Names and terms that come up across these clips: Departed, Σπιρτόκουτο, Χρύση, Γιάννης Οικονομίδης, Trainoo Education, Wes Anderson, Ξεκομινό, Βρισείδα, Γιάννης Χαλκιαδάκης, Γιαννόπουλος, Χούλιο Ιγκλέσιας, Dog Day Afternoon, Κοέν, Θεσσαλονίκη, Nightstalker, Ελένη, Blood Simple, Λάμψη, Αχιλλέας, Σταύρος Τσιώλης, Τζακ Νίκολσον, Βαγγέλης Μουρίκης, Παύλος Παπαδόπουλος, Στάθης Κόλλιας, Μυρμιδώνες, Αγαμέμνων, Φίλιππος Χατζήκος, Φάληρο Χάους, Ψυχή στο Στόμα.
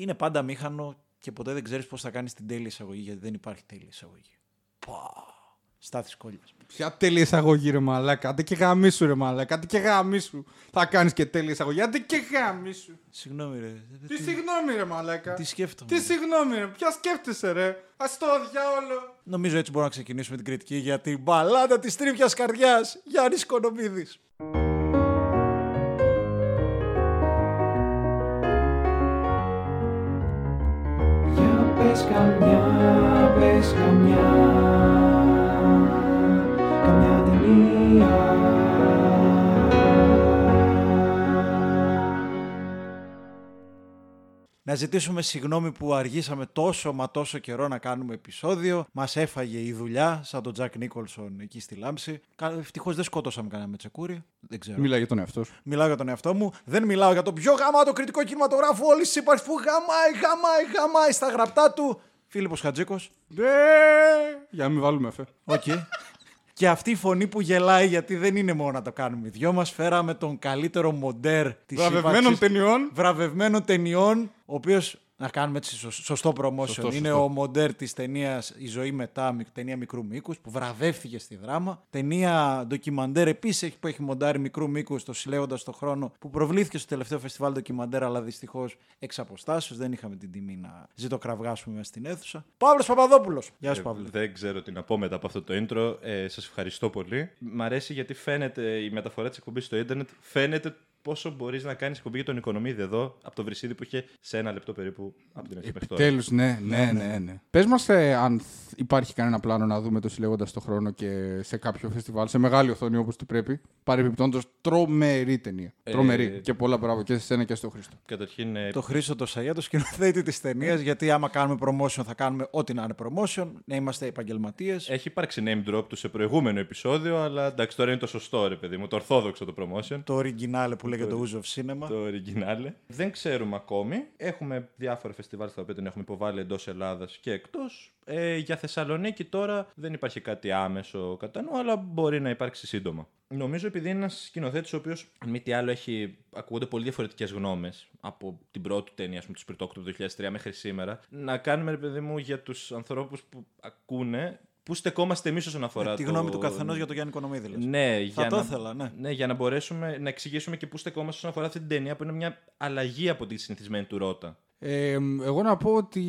είναι πάντα αμήχανο και ποτέ δεν ξέρεις πώς θα κάνεις την τέλεια εισαγωγή, γιατί δεν υπάρχει τέλεια εισαγωγή. Στάθης Κόλλιας. Ποια τέλεια εισαγωγή, ρε μαλάκα. Άντε και γαμίσου, ρε μαλάκα. Άντε και γαμίσου. Θα κάνεις και τέλεια εισαγωγή. Άντε και γαμίσου. Συγγνώμη, ρε. Τι συγγνώμη, ρε μαλάκα. Τι σκέφτομαι. Τι συγγνώμη, ρε. Ποια σκέφτεσαι, ρε. Ας το διάολο. Νομίζω έτσι μπορούμε να ξεκινήσουμε την κριτική για την Μπαλάντα της Τρύπιας Καρδιάς. Γιάννης Οικονομίδης. Για πες καμιά, πες καμιά. Να ζητήσουμε συγγνώμη που αργήσαμε τόσο μα τόσο καιρό να κάνουμε επεισόδιο. Μας έφαγε η δουλειά σαν τον Τζακ Νίκολσον εκεί στη Λάμψη. Ευτυχώς δεν σκότωσαμε κανένα Μετσεκούρη. Δεν ξέρω. Μιλάω για τον εαυτό σου. Μιλάω για τον εαυτό μου. Δεν μιλάω για τον πιο γαμάτο κριτικό κινηματογράφο όλης της ύπαρξης που γαμάει στα γραπτά του. Φίλιππος Χατζήκος. Ναι. Για να μην βάλουμε φε. Οκ. Και αυτή η φωνή που γελάει, γιατί δεν είναι μόνο να το κάνουμε οι δυο μας, φέραμε τον καλύτερο μοντέρ της ύπαρξης, βραβευμένων ταινιών, ο οποίος, να κάνουμε έτσι σωστό promotion, είναι ο μοντέρ της ταινίας «Η Ζωή Μετά», ταινία μικρού μήκους, που βραβεύθηκε στη Δράμα. Ταινία ντοκιμαντέρ επίσης που έχει μοντάρει μικρού μήκους, το «Συλλέγοντας τον Χρόνο», που προβλήθηκε στο τελευταίο φεστιβάλ ντοκιμαντέρ, αλλά δυστυχώς εξ αποστάσεως δεν είχαμε την τιμή να ζητοκραυγάσουμε μέσα στην αίθουσα. Παύλος Παπαδόπουλος. Γεια σου, Παύλο. Δεν ξέρω τι να πω μετά από αυτό το intro. Σας ευχαριστώ πολύ. Μ' αρέσει γιατί φαίνεται η μεταφορά της εκπομπής στο ίντερνετ, φαίνεται. Πόσο μπορείς να κάνεις εκπομπή για τον Οικονομίδη εδώ από το βρυσίδι που είχε σε 1 λεπτό περίπου από την αρχή μέχρι τώρα. Τέλος, ναι. Πες μας αν υπάρχει κανένα πλάνο να δούμε το Συλλέγοντας τον Χρόνο και σε κάποιο φεστιβάλ, σε μεγάλη οθόνη όπως του πρέπει. Παρεμπιπτόντως, τρομερή ταινία. Τρομερή. Και πολλά μπράβο και σε σένα και στο Χρήστο. Καταρχήν. Το Χρήστο το Σαγιά, το σκηνοθέτη της ταινίας, γιατί άμα κάνουμε promotion θα κάνουμε ό,τι να είναι promotion, να είμαστε επαγγελματίες. Έχει υπάρξει name drop του σε προηγούμενο επεισόδιο, αλλά εντάξει, τώρα είναι το σωστό, ρε παιδί μου, το ορθόδοξο το promotion. Το original που λέγεται το Ouzo of Cinema. Το original. Δεν ξέρουμε ακόμη. Έχουμε διάφορα φεστιβάλ στα οποία την έχουμε υποβάλει εντός Ελλάδας και εκτός. Για Θεσσαλονίκη τώρα δεν υπάρχει κάτι άμεσο κατά νου, αλλά μπορεί να υπάρξει σύντομα. Νομίζω επειδή είναι ένας σκηνοθέτης ο οποίος, αν μη τι άλλο, ακούγονται πολύ διαφορετικές γνώμες από την πρώτη ταινία, ας πούμε, του Σπιρτόκουτο του 2003 μέχρι σήμερα. Να κάνουμε, ρε παιδί μου, για τους ανθρώπους που ακούνε. Πού στεκόμαστε εμείς όσον αφορά τη γνώμη του καθενός για τον Γιάννη Οικονομίδη. Ναι, για να μπορέσουμε να εξηγήσουμε και πού στεκόμαστε όσον αφορά αυτή την ταινία, που είναι μια αλλαγή από τη συνηθισμένη του ρότα. Εγώ να πω ότι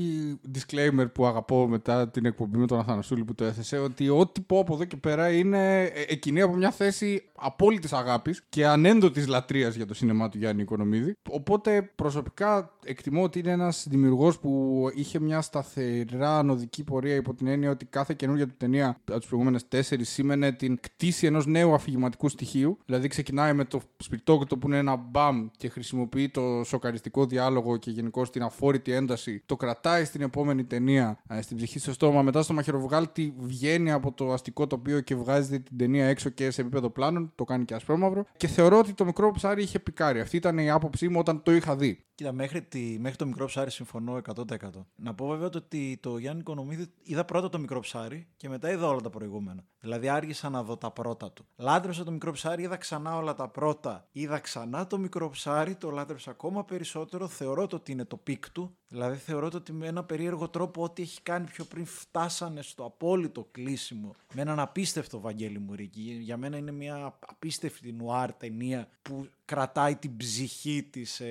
disclaimer που αγαπώ μετά την εκπομπή με τον Αθανασούλη που το έθεσε, ότι ό,τι πω από εδώ και πέρα είναι εκείνη από μια θέση απόλυτης αγάπης και ανέντοτης λατρείας για το σινεμά του Γιάννη Οικονομίδη. Οπότε προσωπικά εκτιμώ ότι είναι ένας δημιουργός που είχε μια σταθερά ανωδική πορεία, υπό την έννοια ότι κάθε καινούργια του ταινία από τις προηγούμενες 4 σήμαινε την κτήση ενός νέου αφηγηματικού στοιχείου. Δηλαδή ξεκινάει με το Σπιρτόκουτο που είναι ένα μπαμ και χρησιμοποιεί το σοκαριστικό διάλογο και γενικώ την αφόρητη ένταση, το κρατάει στην επόμενη ταινία, στην Ψυχή στο Στόμα. Μετά στο Μαχαιροβγάλτη βγαίνει από το αστικό τοπίο και βγάζει την ταινία έξω και σε επίπεδο πλάνων. Το κάνει και ασπρόμαυρο. Και θεωρώ ότι το Μικρό Ψάρι είχε πικάρει. Αυτή ήταν η άποψή μου όταν το είχα δει. Κοίτα, μέχρι το Μικρό Ψάρι συμφωνώ 100%. Να πω βέβαια ότι το Γιάννη Οικονομίδη είδα πρώτα το Μικρό Ψάρι και μετά είδα όλα τα προηγούμενα. Δηλαδή άργησα να δω τα πρώτα του. Λάτρεψα το Μικρό Ψάρι, είδα ξανά όλα τα πρώτα. Είδα ξανά το Μικρό Ψάρι, το λάτρεψα ακόμα περισσότερο. Θεωρώ ότι είναι το πικ του. Δηλαδή θεωρώ ότι με ένα περίεργο τρόπο ό,τι έχει κάνει πιο πριν φτάσανε στο απόλυτο κλείσιμο με έναν απίστευτο Βαγγέλη Μουρίκη. Για μένα είναι μια απίστευτη νουάρ ταινία που κρατάει την ψυχή της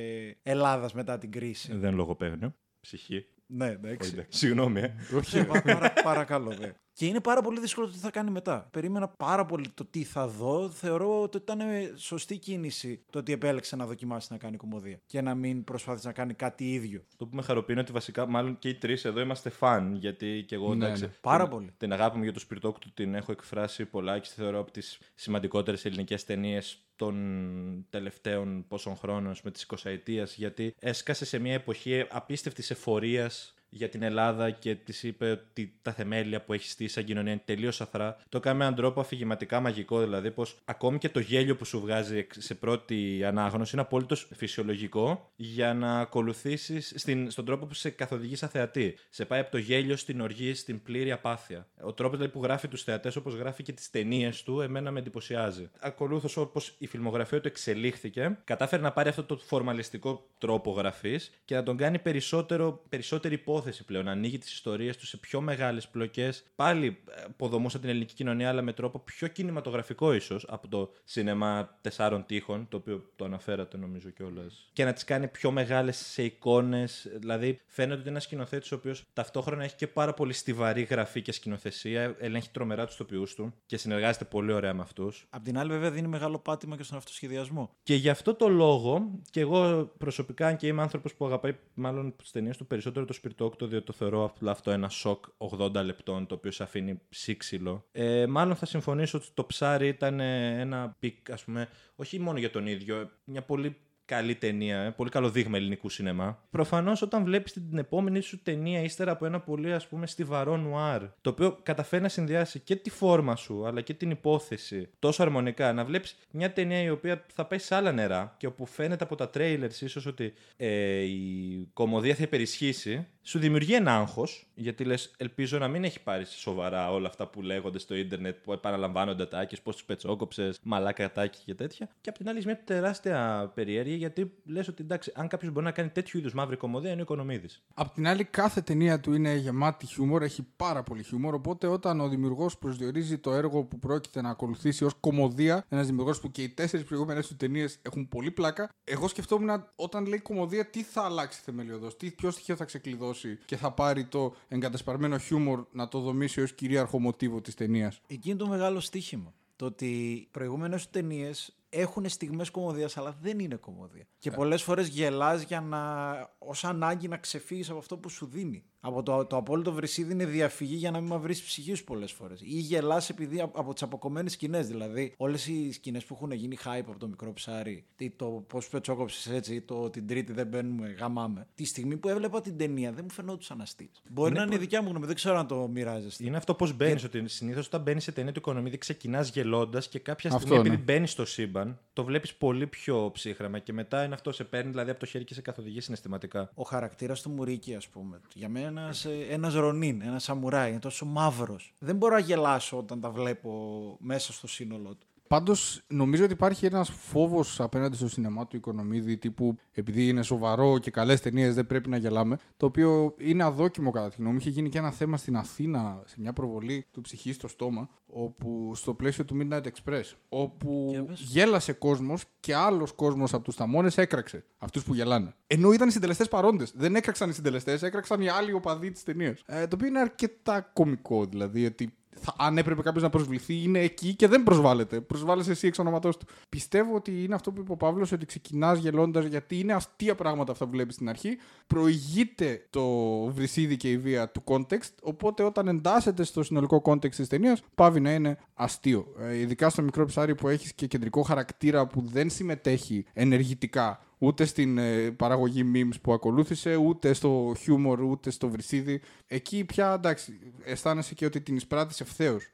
Ελλάδας μετά την κρίση. Δεν λογοπαίγνιο. Ψυχή. Ναι, εντάξει. Συγγνώμη. Όχι, παρακαλώ. Δε. Και είναι πάρα πολύ δύσκολο το τι θα κάνει μετά. Περίμενα πάρα πολύ το τι θα δω. Θεωρώ ότι ήταν σωστή κίνηση το ότι επέλεξε να δοκιμάσει να κάνει κομμωδία και να μην προσπάθησε να κάνει κάτι ίδιο. Το που με χαροποιεί είναι ότι βασικά, μάλλον και οι τρεις εδώ είμαστε φαν. Γιατί και εγώ εντάξει. Πάρα πολύ. Την αγάπη μου για το Σπιρτόκουτο την έχω εκφράσει πολλά και τη θεωρώ από τις σημαντικότερες ελληνικές ταινίες των τελευταίων πόσων χρόνων, με τη 20η αιτία, γιατί έσκασε σε μια εποχή απίστευτης εφορίας για την Ελλάδα και της είπε ότι τα θεμέλια που έχει στήσει σαν κοινωνία είναι τελείως αθρά. Το κάνει με έναν τρόπο αφηγηματικά μαγικό, δηλαδή πως ακόμη και το γέλιο που σου βγάζει σε πρώτη ανάγνωση είναι απόλυτος φυσιολογικό για να ακολουθήσεις στον τρόπο που σε καθοδηγεί σαν θεατή. Σε πάει από το γέλιο στην οργή, στην πλήρη απάθεια. Ο τρόπος δηλαδή που γράφει τους θεατές, όπως γράφει και τις ταινίες του, εμένα με εντυπωσιάζει. Ακολούθως όπως η φιλμογραφία του εξελίχθηκε, κατάφερε να πάρει αυτό το φορμαλιστικό τρόπο γραφής και να τον κάνει περισσότερη υπόθεση πλέον. Ανοίγει τις ιστορίες του σε πιο μεγάλες πλοκές. Πάλι αποδομούσαν την ελληνική κοινωνία, αλλά με τρόπο πιο κινηματογραφικό ίσως από το σινεμά τεσσάρων τείχων, το οποίο το αναφέρατε νομίζω κιόλας. Και να τις κάνει πιο μεγάλες σε εικόνες. Δηλαδή, φαίνεται ότι είναι ένας σκηνοθέτης ο οποίος ταυτόχρονα έχει και πάρα πολύ στιβαρή γραφή και σκηνοθεσία, ελέγχει τρομερά τους τοπιούς του και συνεργάζεται πολύ ωραία με αυτούς. Απ' την άλλη, βέβαια, δίνει μεγάλο πάτημα και στον αυτοσχεδιασμό. Και γι' αυτό το λόγο, και εγώ προσωπικά, αν και είμαι άνθρωπος που αγαπάει μάλλον τις ταινίες του περισσότερο το Σπιρτόκουτο, διότι το θεωρώ απλά αυτό ένα σοκ 80 λεπτών, το οποίο σε αφήνει ψήξιλο. Μάλλον θα συμφωνήσω ότι το ψάρι ήταν ένα πικ, ας πούμε, όχι μόνο για τον ίδιο, μια πολύ καλή ταινία, πολύ καλό δείγμα ελληνικού σινεμά. Προφανώς όταν βλέπεις την επόμενη σου ταινία ύστερα από ένα πολύ ας πούμε στιβαρό νουάρ, το οποίο καταφέρει να συνδυάσει και τη φόρμα σου αλλά και την υπόθεση τόσο αρμονικά, να βλέπεις μια ταινία η οποία θα πάει σε άλλα νερά και όπου φαίνεται από τα τρέιλερς ίσως ότι η κωμωδία θα υπερισχύσει, σου δημιουργεί ένα άγχος, γιατί λες ελπίζω να μην έχει πάρει σοβαρά όλα αυτά που λέγονται στο ίντερνετ, που επαναλαμβάνονται τάκες, πώς τους πετσόκοψες, μαλάκα τάκη και τέτοια. Και απ' την άλλη, μια τεράστια περιέργεια, γιατί λες ότι εντάξει, αν κάποιος μπορεί να κάνει τέτοιου είδους μαύρη κωμωδία, είναι ο Οικονομίδης. Απ' την άλλη, κάθε ταινία του είναι γεμάτη χιούμορ, έχει πάρα πολύ χιούμορ. Οπότε, όταν ο δημιουργός προσδιορίζει το έργο που πρόκειται να ακολουθήσει ως κωμωδία, ένας δημιουργός που και οι 4 προηγούμενες του ταινίες έχουν πολύ πλάκα, εγώ σκεφτόμουν όταν λέει κωμωδία, τι θα αλλάξει θεμελιωδώς, ποιο στοιχείο θα ξεκλειδώσει και θα πάρει το εγκατασπαρμένο χιούμορ να το δομήσει ως κυρίαρχο μοτίβο της ταινίας. Εκεί είναι το μεγάλο στοίχημα. Το ότι οι προηγούμενες του ταινίες έχουν στιγμές κωμωδίας, αλλά δεν είναι κωμωδία. Και πολλές φορές γελάς για να, ως ανάγκη να ξεφύγεις από αυτό που σου δίνει. Από το απόλυτο βρυσίδι είναι διαφυγή για να μην μαυρίσεις ψυχή σου πολλές φορές. Ή γελάς επειδή από τις αποκομμένες σκηνές. Δηλαδή, όλες οι σκηνές που έχουν γίνει hype από το μικρό ψάρι, το πώς πετσόκοψες έτσι, το την Τρίτη δεν μπαίνουμε, γαμάμε. Τη στιγμή που έβλεπα την ταινία δεν μου φαινόταν αστείο. Μπορεί να είναι η δικιά μου γνώμη, δεν ξέρω αν το μοιράζεστε. Είναι αυτό πώς μπαίνεις. Ότι συνήθως όταν μπαίνεις σε ταινία του Οικονομίδη, ξεκινάς γελώντας και κάποια στιγμή επειδή μπαίνεις στο σύμπαν, το βλέπεις πολύ πιο ψύχραμα και μετά είναι αυτό σε παίρνει δηλαδή από το χέρι και σε καθοδηγεί συναισθηματικά. Ο χαρακτήρας του Μουρίκη, ας πούμε, για μένα. Ένας ρονίν, ένας σαμουράι, είναι τόσο μαύρος. Δεν μπορώ να γελάσω όταν τα βλέπω μέσα στο σύνολό του. Πάντως, νομίζω ότι υπάρχει ένας φόβος απέναντι στο σινεμά του Οικονομίδη, τύπου επειδή είναι σοβαρό και καλές ταινίες δεν πρέπει να γελάμε, το οποίο είναι αδόκιμο κατά τη γνώμη μου. Είχε γίνει και ένα θέμα στην Αθήνα, σε μια προβολή του Ψυχή στο Στόμα, όπου, στο πλαίσιο του Midnight Express, όπου γέλασε κόσμος και άλλος κόσμος από τους θαμώνες έκραξε αυτούς που γελάνε. Ενώ ήταν οι συντελεστές παρόντες. Δεν έκραξαν οι συντελεστές, έκραξαν οι άλλοι οπαδοί της ταινίας. Το οποίο είναι αρκετά κωμικό, δηλαδή ότι. Αν έπρεπε κάποιος να προσβληθεί, είναι εκεί και δεν προσβάλλεται. Προσβάλλεσαι εσύ εξ ονοματός του. Πιστεύω ότι είναι αυτό που είπε ο Παύλος, ότι ξεκινάς γελώντας γιατί είναι αστεία πράγματα αυτά που βλέπεις στην αρχή. Προηγείται το βρυσίδι και η βία του context. Οπότε όταν εντάσσεται στο συνολικό context της ταινίας, πάβει να είναι αστείο. Ειδικά στο μικρό ψάρι που έχεις και κεντρικό χαρακτήρα που δεν συμμετέχει ενεργητικά ούτε στην παραγωγή memes που ακολούθησε, ούτε στο χιούμορ, ούτε στο βρυσίδι. Εκεί πια εντάξει, αισθάνεσαι και ότι την εισπράτησε ευθέως.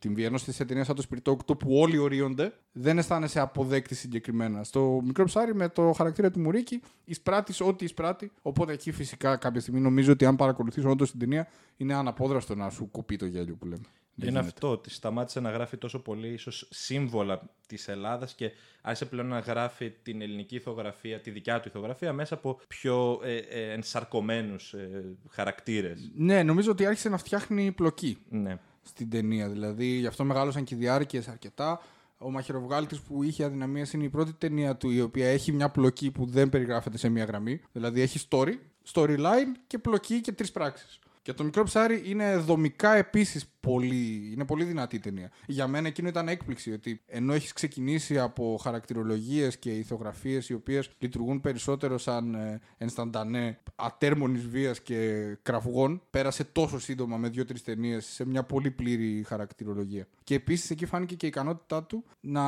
Την βιένωση της εταιρείας σαν το Σπιρτόκουτο που όλοι ορίονται, δεν αισθάνεσαι αποδέκτη συγκεκριμένα. Στο μικρό ψάρι με το χαρακτήρα του Μουρίκη εισπράττεις ό,τι εισπράττει. Οπότε εκεί φυσικά κάποια στιγμή νομίζω ότι αν παρακολουθείς όντως την ταινία, είναι αναπόδραστο να σου κοπεί το γέλιο που λέμε. Είναι αυτό ότι σταμάτησε να γράφει τόσο πολύ ίσως σύμβολα της Ελλάδας και άρχισε πλέον να γράφει την ελληνική ηθογραφία, τη δικιά του ηθογραφία, μέσα από πιο ενσαρκωμένους χαρακτήρες. Ναι, νομίζω ότι άρχισε να φτιάχνει πλοκή στην ταινία. Δηλαδή, γι' αυτό μεγάλωσαν και οι διάρκειες αρκετά. Ο Μαχαιροβγάλτης που είχε αδυναμίες είναι η πρώτη ταινία του, η οποία έχει μια πλοκή που δεν περιγράφεται σε μια γραμμή. Δηλαδή, έχει story, storyline και πλοκή και 3 πράξεις. Και το μικρό ψάρι είναι δομικά επίσης πολύ, είναι πολύ δυνατή η ταινία. Για μένα εκείνο ήταν έκπληξη, ότι ενώ έχεις ξεκινήσει από χαρακτηρολογίες και ηθογραφίες οι οποίες λειτουργούν περισσότερο σαν ενσταντανέ ατέρμονης βίας και κραυγών, πέρασε τόσο σύντομα με 2-3 ταινίες σε μια πολύ πλήρη χαρακτηρολογία. Και επίσης εκεί φάνηκε και η ικανότητά του να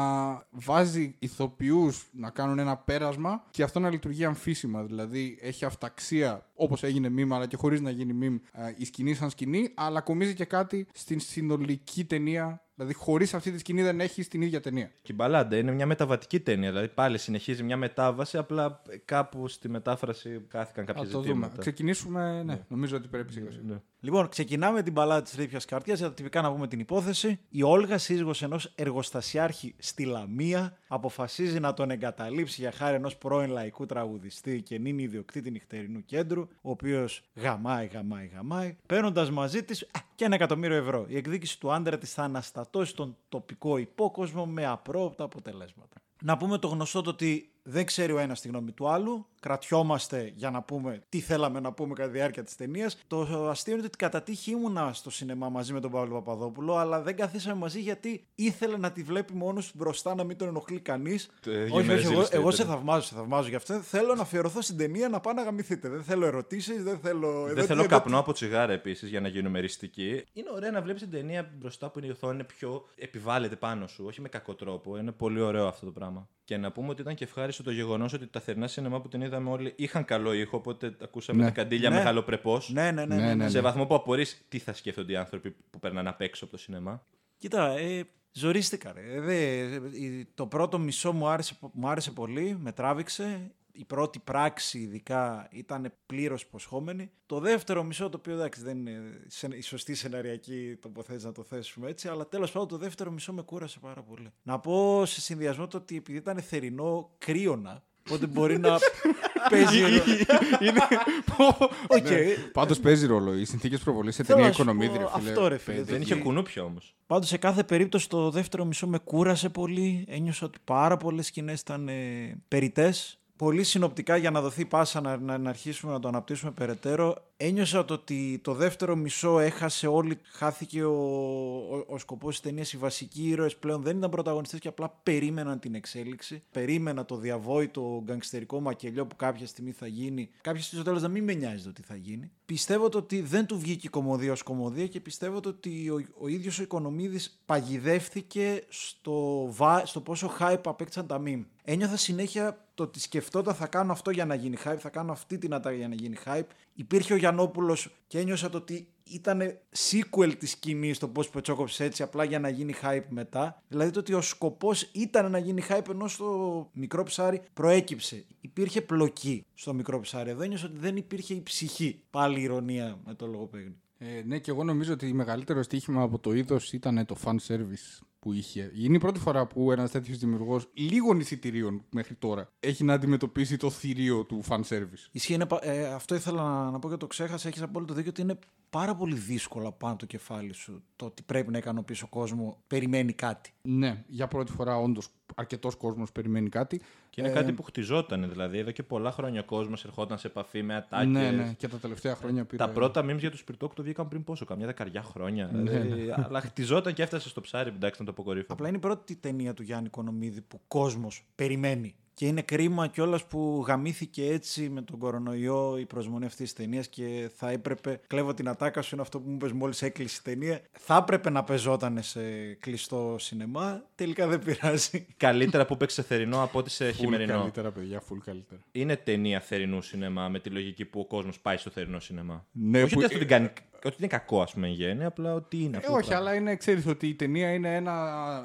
βάζει ηθοποιούς να κάνουν ένα πέρασμα και αυτό να λειτουργεί αμφίσιμα. Δηλαδή έχει αυταξία, όπως έγινε μιμ, αλλά και χωρίς να γίνει μιμ, η σκηνή σαν σκηνή, αλλά κομίζει και κάτι στην συνολική ταινία. Δηλαδή, χωρίς αυτή τη σκηνή δεν έχεις την ίδια ταινία. Και η Μπαλάντα είναι μια μεταβατική ταινία. Δηλαδή, πάλι συνεχίζει μια μετάβαση. Απλά κάπου στη μετάφραση χάθηκαν κάποια ζητήματα. Δούμε. Ξεκινήσουμε. Ναι, νομίζω ότι πρέπει σίγουρα. Λοιπόν, ξεκινάμε την Μπαλάντα της Τρύπιας Καρδιάς. Για τα τυπικά να πούμε την υπόθεση. Η Όλγα, σύζυγος ενός εργοστασιάρχη στη Λαμία, αποφασίζει να τον εγκαταλείψει για χάρη ενός πρώην λαϊκού τραγουδιστή και νυν ιδιοκτήτη νυχτερινού κέντρου, ο οποίος γαμάει, παίρνοντας μαζί της και $1.000.000. Η εκδίκηση του άντρα της θα αναστατώσει τον τοπικό υπόκοσμο με απρόοπτα αποτελέσματα. Να πούμε το γνωστό το ότι δεν ξέρει ο ένας τη γνώμη του άλλου. Κρατιόμαστε για να πούμε τι θέλαμε να πούμε κατά τη διάρκεια της ταινίας. Το αστείο είναι ότι κατά τύχη ήμουνα στο σινεμά μαζί με τον Παύλο Παπαδόπουλο, αλλά δεν καθίσαμε μαζί γιατί ήθελε να τη βλέπει μόνος μπροστά, να μην τον ενοχλεί κανείς. Εγώ σε θαυμάζω γι' αυτό. Θέλω να αφιερωθώ στην ταινία, να πάω να γαμηθείτε. Δεν θέλω ερωτήσεις, δεν θέλω καπνό από τσιγάρα επίσης για να γίνω μεριστική. Είναι ωραία να βλέπεις την ταινία μπροστά που είναι η οθόνη, πιο επιβάλλεται πάνω σου, όχι με κακό τρόπο. Είναι πολύ ωραίο αυτό το πράγμα. Και να πούμε ότι ήταν και ευχάριστο το γεγονός ότι τα θερινά σινεμά που την είδαμε όλοι είχαν καλό ήχο, οπότε ακούσαμε τα καντήλια μεγαλοπρεπώς. Ναι. Σε βαθμό που απορείς τι θα σκέφτονται οι άνθρωποι που περνάνε απ' έξω από το σινεμά. Κοίτα, ζορίστηκα. Το πρώτο μισό μου άρεσε πολύ, με τράβηξε. Η πρώτη πράξη ειδικά ήταν πλήρως υποσχόμενη. Το δεύτερο μισό, το οποίο εντάξει δεν είναι η σωστή σεναριακή τοποθέτηση να το θέσουμε έτσι, αλλά τέλος πάντων το δεύτερο μισό με κούρασε πάρα πολύ. Να πω σε συνδυασμό το ότι επειδή ήταν θερινό, κρύωνα, οπότε μπορεί να παίζει ρόλο. Πάντως παίζει ρόλο. Οι συνθήκες προβολής σε ταινία Οικονομίδη. Αυτό ρε φίλε. Δεν είχε κουνούπια όμως. Πάντως σε κάθε περίπτωση το δεύτερο μισό με κούρασε πολύ. Ένιωσα ότι πάρα πολλές σκηνές ήταν περιττές. Πολύ συνοπτικά για να δοθεί πάσα να αρχίσουμε να το αναπτύσσουμε περαιτέρω. Ένιωσα ότι το δεύτερο μισό έχασε όλη, χάθηκε ο σκοπός της ταινίας. Οι βασικοί ήρωες πλέον δεν ήταν πρωταγωνιστές και απλά περίμεναν την εξέλιξη. Περίμενα το διαβόητο γκανγκστερικό μακελιό που κάποια στιγμή θα γίνει. Κάποια στιγμή στο τέλος να μην με νοιάζει το τι θα γίνει. Πιστεύω ότι δεν του βγήκε η κωμωδία ως κωμωδία και πιστεύω ότι ο ίδιος ο Οικονομίδης παγιδεύτηκε στο πόσο hype απέκτησαν τα meme. Ένιωθα συνέχεια το ότι σκεφτόταν θα κάνω αυτό για να γίνει hype, θα κάνω αυτή την ατάκα για να γίνει hype. Υπήρχε ο Γιαννόπουλος και ένιωσα το ότι ήταν sequel της σκηνής, το πώς πετσόκοψε έτσι απλά για να γίνει hype μετά. Δηλαδή το ότι ο σκοπός ήταν να γίνει hype ενώ στο μικρό ψάρι προέκυψε. Υπήρχε πλοκή στο μικρό ψάρι. Εδώ ένιωσα ότι δεν υπήρχε η ψυχή. Πάλι ηρωνία με το λογοπαίγνιο. Ναι, και εγώ νομίζω ότι η μεγαλύτερο στοίχημα από το είδος ήταν το fan service που είχε. Είναι η πρώτη φορά που ένας τέτοιος δημιουργός λίγων εισιτηρίων μέχρι τώρα έχει να αντιμετωπίσει το θηρίο του fan service. Ισχύει, αυτό ήθελα να πω και το ξέχασα. Έχεις απόλυτο δίκιο ότι είναι πάρα πολύ δύσκολο πάνω από το κεφάλι σου το ότι πρέπει να ικανοποιήσει ο κόσμο, περιμένει κάτι. Ναι, για πρώτη φορά όντως αρκετός κόσμος περιμένει κάτι. Και είναι κάτι που χτιζόταν, δηλαδή. Εδώ και πολλά χρόνια ο κόσμος ερχόταν σε επαφή με ατάκες. Ναι, και τα τελευταία χρόνια πήρε. Τα πρώτα memes για το Σπιρτόκουτο βγήκαν πριν πόσο, καμιά 10 χρόνια. Δηλαδή, αλλά χτιζόταν και έφτασε στο ψάρι, εντάξει, να το αποκορύφω. Απλά είναι η πρώτη ταινία του Γιάννη Οικονομίδη που κόσμος περιμένει. Και είναι κρίμα κιόλας που γαμήθηκε έτσι με τον κορονοϊό η προσμονή αυτής της ταινίας και θα έπρεπε. Κλέβω την ατάκα σου, είναι αυτό που μου είπες μόλις έκλεισε η ταινία. Θα έπρεπε να πεζόταν σε κλειστό σινεμά. Τελικά δεν πειράζει. Καλύτερα που παίξε θερινό από ότι σε χειμερινό. Full καλύτερα, παιδιά, full καλύτερα. Είναι ταινία θερινού σινεμά με τη λογική που ο κόσμος πάει στο θερινό σινεμά. Ναι, όχι ότι την κάνει. Ότι είναι κακό, ας πούμε, εν γέννη, απλά ότι είναι αυτό. Όχι, αλλά είναι, ξέρεις ότι η ταινία είναι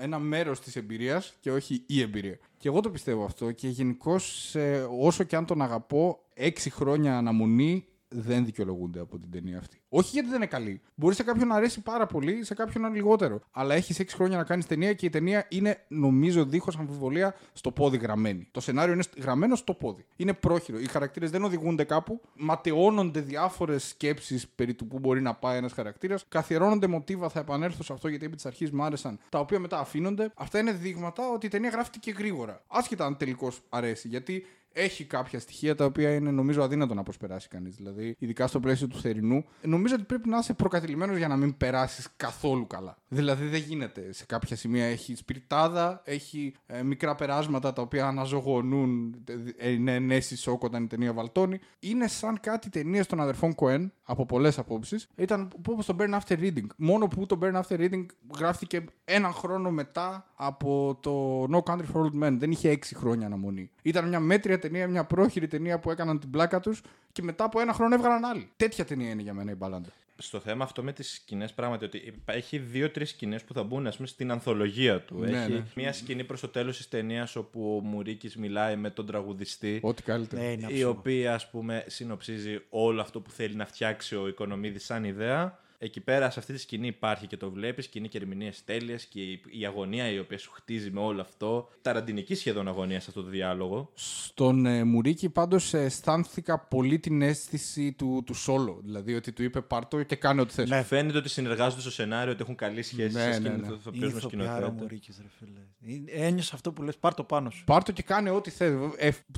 ένα μέρος της εμπειρίας και όχι η εμπειρία. Και εγώ το πιστεύω αυτό. Και γενικώς, όσο και αν τον αγαπώ, 6 χρόνια αναμονή δεν δικαιολογούνται από την ταινία αυτή. Όχι γιατί δεν είναι καλή. Μπορεί σε κάποιον να αρέσει πάρα πολύ, σε κάποιον να λιγότερο. Αλλά έχεις 6 χρόνια να κάνεις ταινία και η ταινία είναι, νομίζω, δίχως αμφιβολία στο πόδι γραμμένη. Το σενάριο είναι γραμμένο στο πόδι. Είναι πρόχειρο. Οι χαρακτήρες δεν οδηγούνται κάπου. Ματαιώνονται διάφορες σκέψεις περί του που μπορεί να πάει ένας χαρακτήρας. Καθιερώνονται μοτίβα, θα επανέλθω σε αυτό γιατί επί της αρχής μου άρεσαν, τα οποία μετά αφήνονται. Αυτά είναι δείγματα ότι η ταινία γράφτηκε γρήγορα. Άσχετα αν τελικώς αρέσει. Γιατί έχει κάποια στοιχεία τα οποία είναι νομίζω αδύνατο να προσπεράσει κανείς. Δηλαδή, ειδικά στο πλαίσιο του θερινού, νομίζω ότι πρέπει να είσαι προκατηλημένος για να μην περάσεις καθόλου καλά. Δηλαδή, δεν γίνεται. Σε κάποια σημεία έχει σπιρτάδα, έχει μικρά περάσματα τα οποία αναζωογονούν. Είναι ενέσει σοκ όταν η ταινία βαλτώνει. Είναι σαν κάτι ταινίες των αδερφών Κοέν από πολλές απόψεις. Ήταν όπως το Burn After Reading. Μόνο που το Burn After Reading γράφτηκε έναν χρόνο μετά από το No Country for Old Men. Δεν είχε 6 χρόνια αναμονή. Ήταν μια μέτρια ταινία, μια πρόχειρη ταινία που έκαναν την πλάκα τους και μετά από 1 χρόνο έβγαλαν άλλη. Τέτοια ταινία είναι για μένα η Μπαλάντα. Στο θέμα αυτό με τις σκηνές, πράγματι, ότι έχει 2-3 σκηνές που θα μπουν, ας πούμε, στην ανθολογία του. Ναι, έχει μία σκηνή προς το τέλος της ταινίας όπου ο Μουρίκης μιλάει με τον τραγουδιστή. Ό,τι καλύτερο. Ναι, η οποία, ας πούμε, συνοψίζει όλο αυτό που θέλει να φτιάξει ο Οικονομίδης σαν ιδέα. Εκεί πέρα, σε αυτή τη σκηνή υπάρχει και το βλέπεις, σκηνή και ερμηνείες τέλειες και η αγωνία η οποία σου χτίζει με όλο αυτό. Ταραντινική σχεδόν αγωνία σε αυτό το διάλογο. Στον Μουρίκη, πάντως, αισθάνθηκα πολύ την αίσθηση του solo. Δηλαδή, ότι του είπε πάρτο και κάνε ό,τι θες. Ναι, φαίνεται ότι συνεργάζονται στο σενάριο, ότι έχουν καλή σχέση. Ναι, το οποίο σκηνοθέτη. Μουρίκης, ρε φίλε. Ένιωσα αυτό που λες, πάρτο πάνω σου. Πάρτο και κάνε ό,τι θες.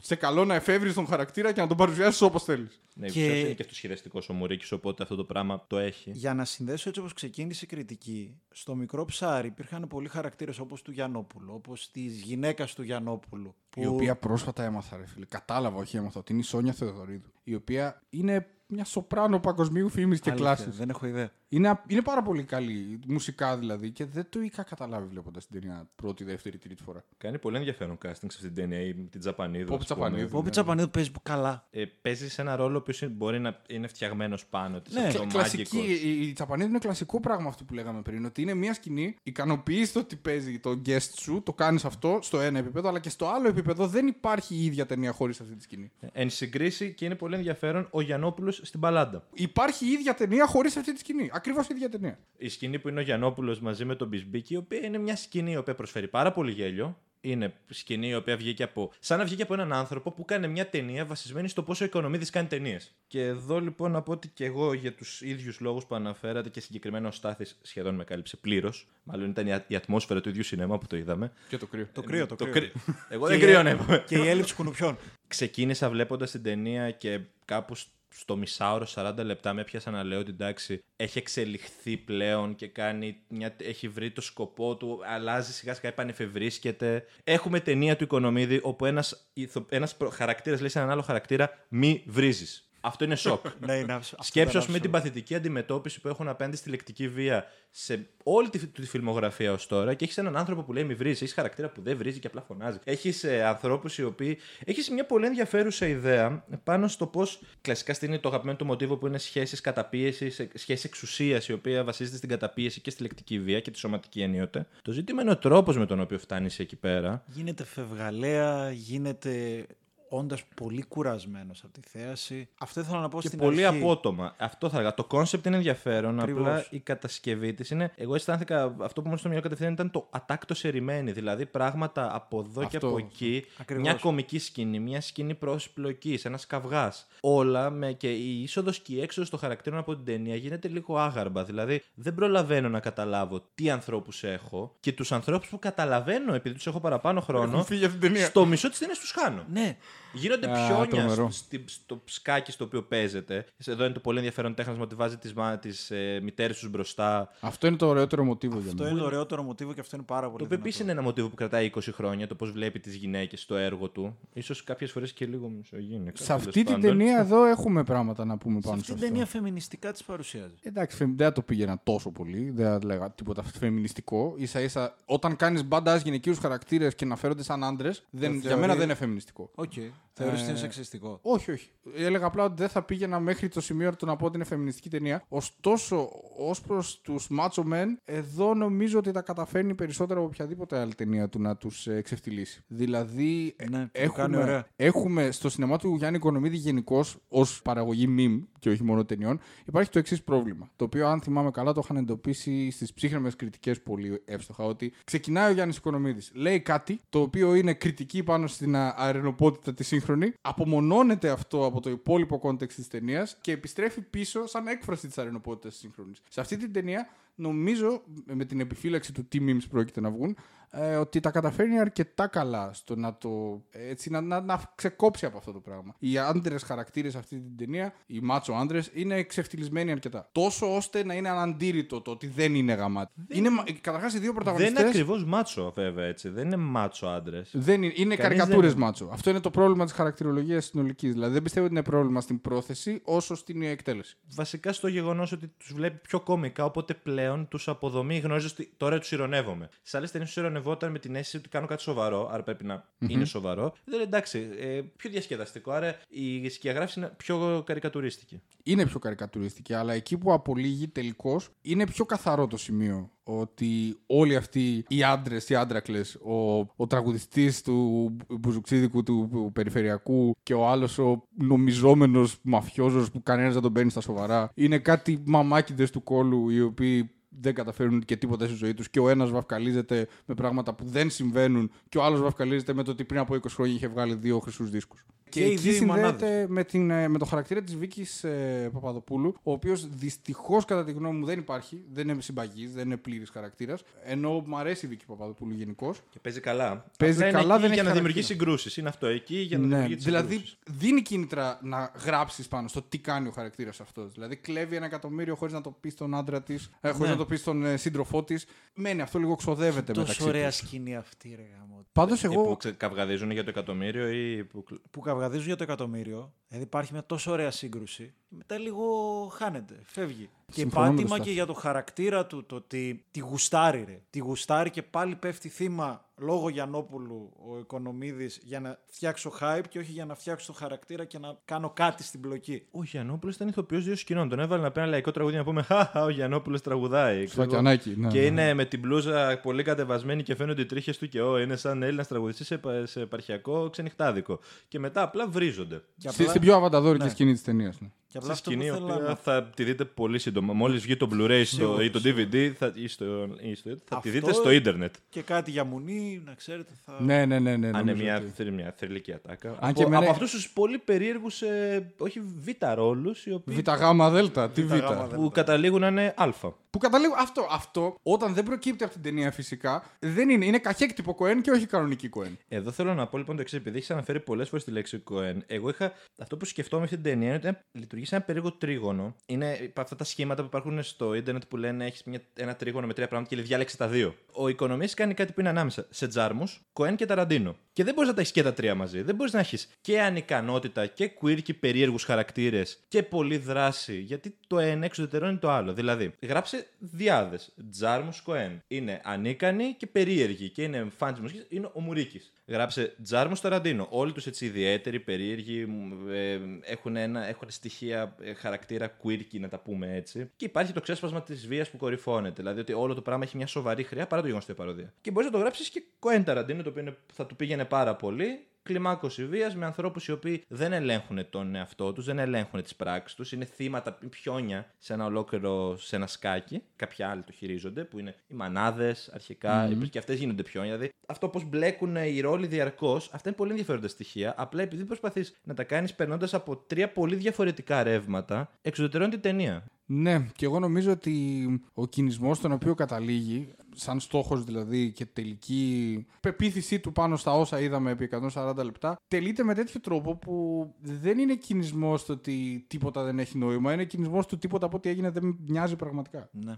Σε καλό να εφεύρεις τον χαρακτήρα και να τον παρουσιάσεις όπως θέλεις. Ναι, είναι και αυτός χειριστικός ο Μουρίκης, οπότε αυτό το πράγμα το έχει. Να συνδέσω έτσι όπως ξεκίνησε η κριτική, στο μικρό ψάρι υπήρχαν πολλοί χαρακτήρες όπως του Γιαννόπουλου, όπως της γυναίκας του Γιαννόπουλου. Που... Η οποία πρόσφατα έμαθα, ρε φίλε. Κατάλαβα, όχι έμαθα, ότι είναι η Σόνια Θεοδωρίδου. Η οποία είναι μια σοπράνο παγκοσμίου φήμης και κλάσης. Δεν έχω ιδέα. Είναι πάρα πολύ καλή, μουσικά δηλαδή, και δεν το είχα καταλάβει βλέποντας την ταινία πρώτη, δεύτερη, τρίτη φορά. Κάνει πολύ ενδιαφέρον casting σε αυτήν την ταινία, την Τζαπανίδου. Πόπη Τζαπανίδου παίζει καλά. Παίζει σε ένα ρόλο που μπορεί να είναι φτιαγμένος πάνω της. Ναι, η Τζαπανίδου είναι κλασικό πράγμα αυτό που λέγαμε πριν, ότι είναι μια σκηνή, ικανοποιείς το ότι παίζει το guest σου, το κάνεις αυτό στο ένα επίπεδο, αλλά και στο άλλο επίπεδο δεν υπάρχει η ίδια ταινία χωρίς αυτή τη σκηνή. Εν συγκρίση, και είναι πολύ ενδιαφέρον, ο Γιαννόπουλος στην Μπαλάντα. Υπάρχει η ίδια ταινία χωρίς αυτή τη σκηνή. Ακριβώς η ίδια ταινία. Η σκηνή που είναι ο Γιαννόπουλος μαζί με τον Μπισμπίκη, η οποία είναι μια σκηνή η οποία προσφέρει πάρα πολύ γέλιο. Είναι σκηνή η οποία βγήκε από. Σαν να βγήκε από έναν άνθρωπο που κάνει μια ταινία βασισμένη στο πόσο ο Οικονομίδης κάνει ταινίες. Και εδώ λοιπόν να πω ότι και εγώ για τους ίδιους λόγους που αναφέρατε και συγκεκριμένα ο Στάθης σχεδόν με κάλυψε πλήρως. Μάλλον ήταν η ατμόσφαιρα του ίδιου σινέμα που το είδαμε. Και το κρύο. Το κρύο. Εγώ δεν κρύωνε. Και η έλλειψη κουνουπιών. Ξεκίνησα βλέποντας την ταινία και κάπου. Στο μισάωρο 40 λεπτά με έπιασα να λέω ότι εντάξει, έχει εξελιχθεί πλέον και κάνει έχει βρει το σκοπό του, αλλάζει σιγά σιγά, επανεφευρίσκεται. Έχουμε ταινία του Οικονομίδη όπου ένας χαρακτήρας λέει σε έναν άλλο χαρακτήρα «μη βρίζεις». Αυτό είναι σοκ. Σκέψου με την παθητική αντιμετώπιση που έχουν απέναντι στη λεκτική βία σε όλη τη φιλμογραφία ως τώρα. Και έχεις έναν άνθρωπο που λέει μη βρίζει, έχεις χαρακτήρα που δεν βρίζει και απλά φωνάζει. Έχεις ανθρώπους οι οποίοι. Έχεις μια πολύ ενδιαφέρουσα ιδέα πάνω στο πώς. Κλασικά στην είναι το αγαπημένο του μοτίβο που είναι σχέσεις καταπίεσης, σχέσεις εξουσίας, η οποία βασίζεται στην καταπίεση και στη λεκτική βία και τη σωματική ενίοτε. Το ζήτημα είναι ο τρόπος με τον οποίο φτάνεις εκεί πέρα. Γίνεται φευγαλέα, γίνεται. Όντας πολύ κουρασμένος από τη θέαση. Αυτό ήθελα να πω και στην αρχή. Και πολύ απότομα. Αυτό θα έλεγα. Το κόνσεπτ είναι ενδιαφέρον. Ακριβώς. Απλά η κατασκευή της είναι. Εγώ αισθάνθηκα αυτό που μου στο μυαλό κατευθείαν ήταν το ατάκτο ερημένη. Δηλαδή πράγματα από εδώ αυτό. Και από εκεί. Ακριβώς. Μια κομική σκηνή, μια σκηνή πρόσπλοκης, ένας καυγάς. Όλα και η είσοδος και η έξοδος των χαρακτήρων από την ταινία γίνεται λίγο άγαρμπα. Δηλαδή δεν προλαβαίνω να καταλάβω τι ανθρώπους έχω και τους ανθρώπους που καταλαβαίνω επειδή τους έχω παραπάνω χρόνο. Στο μισό της ταινίας τους χάνω. Ναι. Γίνονται πιόνια στο σκάκι στο οποίο παίζεται. Εδώ είναι το πολύ ενδιαφέρον τέχνασμα ότι βάζει τις μητέρες τους μπροστά. Αυτό είναι το ωραιότερο μοτίβο για μένα. Αυτό είναι το ωραιότερο μοτίβο και αυτό είναι πάρα πολύ. Το οποίο επίσης είναι ένα μοτίβο που κρατάει 20 χρόνια, το πώς βλέπει τις γυναίκες στο έργο του. Ίσως κάποιες φορές και λίγο μισογυναικό. Σε αυτή την ταινία εδώ έχουμε πράγματα να πούμε πάνω σε αυτό. Σε αυτή την ταινία φεμινιστικά τις παρουσιάζει. Εντάξει, δεν το πήγαινα τόσο πολύ, δεν λέγα τίποτα φεμινιστικό. Ίσα-ίσα όταν κάνεις μπαντάζ γυναικείους χαρακτήρες και να φέρονται σαν άντρες, για μένα δεν είναι φεμινιστικό. Θεωρείς ότι είναι σεξιστικό? Όχι, όχι. Έλεγα απλά ότι δεν θα πήγαινα μέχρι το σημείο του να πω ότι είναι φεμινιστική ταινία. Ωστόσο, ως προς τους μάτσο μεν, εδώ νομίζω ότι τα καταφέρνει περισσότερο από οποιαδήποτε άλλη ταινία του να τους ξεφτυλίσει. Δηλαδή, ναι, έχουμε στο σινεμά του Γιάννη Οικονομίδη γενικώς ως παραγωγή meme και όχι μόνο ταινιών, υπάρχει το εξής πρόβλημα. Το οποίο, αν θυμάμαι καλά, το είχαν εντοπίσει στις ψύχρεμες κριτικές πολύ εύστοχα. Ότι ξεκινάει ο Γιάννης Οικονομίδης, λέει κάτι το οποίο είναι κριτική πάνω στην αρενοπότητα τη σύγχρονη, απομονώνεται αυτό από το υπόλοιπο κόντεξ της ταινίας και επιστρέφει πίσω σαν έκφραση της αρενοπότητας της σύγχρονης. Σε αυτή την ταινία, νομίζω, με την επιφύλαξη του τι memes πρόκειται να βγουν, ότι τα καταφέρνει αρκετά καλά στο να το έτσι, να ξεκόψει από αυτό το πράγμα. Οι άντρες χαρακτήρες αυτή την ταινία, οι μάτσο άντρες, είναι εξευτυλισμένοι αρκετά. Τόσο ώστε να είναι αναντήρητο το ότι δεν είναι γαμάτι. Δεν... Καταρχάς οι δύο πρωταγωνιστές. Δεν είναι ακριβώς μάτσο, βέβαια έτσι. Δεν είναι μάτσο άντρες. Είναι καρικατούρες δεν... μάτσο. Αυτό είναι το πρόβλημα της χαρακτηρολογίας συνολικής. Δηλαδή δεν πιστεύω ότι είναι πρόβλημα στην πρόθεση όσο στην εκτέλεση. Βασικά στο γεγονός ότι τους βλέπει πιο κωμικά, οπότε πλέον τους αποδομεί γνωρίζοντας ότι τώρα τους ειρωνεύομαι. Στις άλλες ταινίες τους ειρωνευόταν με την αίσθηση ότι κάνω κάτι σοβαρό, άρα πρέπει να είναι σοβαρό. Δεν εντάξει, πιο διασκεδαστικό. Άρα η σκιαγράφηση είναι πιο καρικατουρίστικη. Είναι πιο καρικατουρίστικη, αλλά εκεί που απολύγει τελικώς είναι πιο καθαρό το σημείο. Ότι όλοι αυτοί οι άντρες, οι άντρακλες, ο τραγουδιστής του μπουζουξίδικου του περιφερειακού και ο άλλος ο νομιζόμενος μαφιόζος που κανένας δεν τον παίρνει στα σοβαρά, είναι κάτι μαμάκιδες του κόλου οι οποίοι δεν καταφέρουν και τίποτα στη ζωή τους και ο ένας βαφκαλίζεται με πράγματα που δεν συμβαίνουν και ο άλλος βαφκαλίζεται με το ότι πριν από 20 χρόνια είχε βγάλει 2 χρυσούς δίσκους. Και εκεί συνδέεται με το χαρακτήρα της Βίκης Παπαδοπούλου, ο οποίος δυστυχώς κατά τη γνώμη μου δεν υπάρχει, δεν είναι συμπαγής, δεν είναι πλήρης χαρακτήρας. Ενώ μου αρέσει η Βίκη Παπαδοπούλου γενικώς. Και παίζει καλά. Παίζει καλά, δεν είναι. Για να δημιουργήσει συγκρούσεις. Είναι αυτό εκεί, για να δημιουργήσει συγκρούσεις. Δηλαδή δίνει κίνητρα να γράψεις πάνω στο τι κάνει ο χαρακτήρας αυτός. Δηλαδή κλέβει 1 εκατομμύριο χωρίς να το πει στον άντρα της, χωρίς να το πει στον σύντροφό της. Μένει αυτό λίγο ξοδεύεται μεταξύ τους. Τόσο ωραία σκηνή αυτή, ρε γαμώ. Πάντως εγώ. Που καυγαδίζουν για το εκατομμύριο ή που καυγαδίζουν για το εκατομμύριο, δηλαδή υπάρχει μια τόσο ωραία σύγκρουση, μετά λίγο χάνεται, φεύγει. Και πάτημα και για το χαρακτήρα του, το ότι τη γουστάρει, ρε. Τη γουστάρει και πάλι πέφτει θύμα λόγω Γιαννόπουλου ο Οικονομίδης για να φτιάξω hype και όχι για να φτιάξω το χαρακτήρα και να κάνω κάτι στην πλοκή. Ο Γιαννόπουλος ήταν ηθοποιός 2 σκηνών. Τον έβαλε να πει ένα λαϊκό τραγούδι να πούμε «Χαχα, ο Γιαννόπουλος τραγουδάει». Σφακιανάκι, ναι, και ναι, είναι με την μπλούζα πολύ κατεβασμένη και φαίνονται οι τρίχες του και είναι σαν Έλληνας τραγουδιστής σε επαρχιακό ξενυχτάδικο. Και μετά απλά βρίζονται. Απλά... Στην πιο αβανταδόρικη σκηνή της ταινίας. Ναι. Στη σκηνή θα τη δείτε πολύ σύντομα. Μόλις βγει το Blu-ray ή το DVD θα τη δείτε στο ίντερνετ. Και κάτι για μουνή, να ξέρετε. Θα... Ναι. Αν είναι μια θρυλική ατάκα. Από αυτούς τους πολύ περίεργους, όχι β' ρόλους. Β' γ' δ. Τι β'. Που καταλήγουν να είναι α. Που καταλήγουν αυτό, όταν δεν προκύπτει από την ταινία φυσικά, δεν είναι. Είναι καχέκτυπο Κοέν και όχι κανονική Κοέν. Εδώ θέλω να πω λοιπόν το εξής, επειδή έχεις αναφέρει πολλές φορές τη λέξη Κοέν. Εγώ αυτό που σκεφτόμουν αυτή την ταινία είναι ότι σε ένα περίεργο τρίγωνο. Είναι αυτά τα σχήματα που υπάρχουν στο ίντερνετ που λένε έχεις ένα τρίγωνο με 3 πράγματα και λέει διάλεξε τα 2. Ο Οικονομής κάνει κάτι που είναι ανάμεσα σε Τζάρμου, Κοέν και Ταραντίνο. Και δεν μπορείς να τα έχεις και τα 3 μαζί. Δεν μπορείς να έχεις και ανικανότητα και queer και περίεργους χαρακτήρες και πολλή δράση. Γιατί το ένα εξουδετερώνει το άλλο. Δηλαδή, γράψε διάδες. Τζάρμου, Κοέν. Είναι ανίκανοι και περίεργοι. Και είναι φαν της μουσικής. Είναι ο Μουρίκης. Γράψε Τζάρμου, Ταραντίνο. Όλοι τους έτσι ιδιαίτεροι, περίεργοι, έχουν στοιχεία χαρακτήρα quirky, να τα πούμε έτσι. Και υπάρχει το ξέσπασμα της βίας που κορυφώνεται. Δηλαδή ότι όλο το πράγμα έχει μια σοβαρή χρειά παρά το γεγονός ότι είναι παροδία. Και μπορείς να το γράψεις και Κοέν Ταραντίνο, το οποίο θα του πήγαινε πάρα πολύ. Κλιμάκωση βίας με ανθρώπους οι οποίοι δεν ελέγχουν τον εαυτό τους, δεν ελέγχουν τις πράξεις τους, είναι θύματα πιόνια σε ένα σκάκι. Κάποιοι άλλοι το χειρίζονται, που είναι οι μανάδες αρχικά, και αυτές γίνονται πιόνια. Δηλαδή, αυτό πώς μπλέκουν οι ρόλοι διαρκώς, αυτά είναι πολύ ενδιαφέροντα στοιχεία. Απλά επειδή προσπαθείς να τα κάνεις περνώντας από 3 πολύ διαφορετικά ρεύματα, εξουδετερώνει την ταινία. Ναι, και εγώ νομίζω ότι ο κινησμός στον οποίο καταλήγει, σαν στόχος δηλαδή και τελική πεποίθησή του πάνω στα όσα είδαμε επί 140 λεπτά, τελείται με τέτοιο τρόπο που δεν είναι κινησμός το ότι τίποτα δεν έχει νόημα, είναι κινησμός του τίποτα από ό,τι έγινε δεν μοιάζει πραγματικά. Ναι.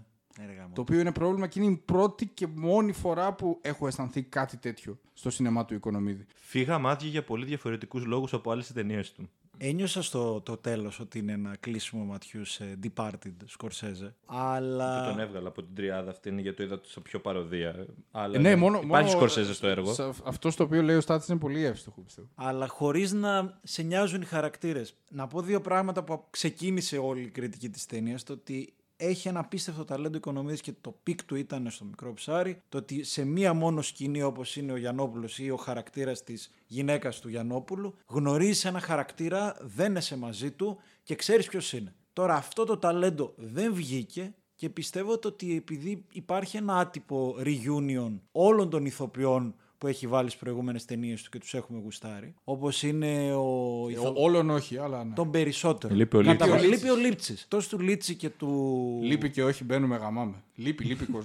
Το οποίο είναι πρόβλημα και είναι η πρώτη και μόνη φορά που έχω αισθανθεί κάτι τέτοιο στο σινεμά του Οικονομίδη. Φύγα μάτια για πολύ διαφορετικούς λόγους από άλλες ταινίες του. Ένιωσα στο τέλος ότι είναι ένα κλείσιμο ματιού σε Departed, Σκορσέζε. Αλλά... Και τον έβγαλα από την τριάδα αυτήν γιατί το είδα σε πιο παροδία. Αλλά ναι, υπάρχει Σκορσέζε στο έργο. Αυτό το οποίο λέει ο Στάτης είναι πολύ εύστοχο, πιστεύω. Αλλά χωρίς να σε νοιάζουν οι χαρακτήρες. Να πω 2 πράγματα που ξεκίνησε όλη η κριτική της ταινίας. Το ότι έχει ένα απίστευτο ταλέντο Οικονομίδης και το πικ του ήταν στο μικρό ψάρι. Το ότι σε μία μόνο σκηνή, όπως είναι ο Γιαννόπουλος ή ο χαρακτήρας της γυναίκας του Γιαννόπουλου, γνωρίζεις ένα χαρακτήρα, δένεσαι μαζί του και ξέρεις ποιος είναι. Τώρα αυτό το ταλέντο δεν βγήκε και πιστεύω ότι επειδή υπάρχει ένα άτυπο reunion όλων των ηθοποιών που έχει βάλει στις προηγούμενες ταινίες του και τους έχουμε γουστάρει. Όπως είναι ο... Όλων όχι, αλλά ναι. Τον περισσότερο. Λείπει ο Λίτσης. Λείπει ο Λίτσης. Τόσο του Λίτση και του... Λείπει και όχι, μπαίνουμε γαμάμε. Λείπει κόσμος.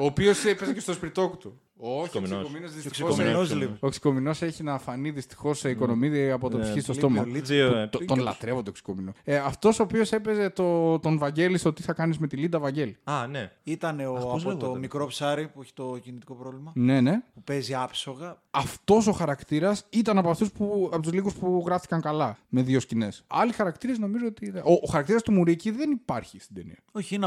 Ο οποίος έπαιζε και στο Σπιρτόκουτο. Όχι, ο Ξεκομινός έχει να φανεί δυστυχώς σε Οικονομίδη από το Ψυχή στο Στόμα. Τον λατρεύω τον Ξεκομινό. Αυτός ο οποίος έπαιζε τον Βαγγέλη στο Τι θα κάνεις με τη Λίντα Βαγγέλη. Α, ναι. Ήταν από το μικρό ψάρι που έχει το κινητικό πρόβλημα. Ναι, ναι. Που παίζει άψογα. Αυτός ο χαρακτήρας ήταν από τους λίγους που γράφτηκαν καλά με δύο σκηνές. Άλλοι χαρακτήρες νομίζω ότι. Ο χαρακτήρας του Μουρίκη δεν υπάρχει στην ταινία. Όχι,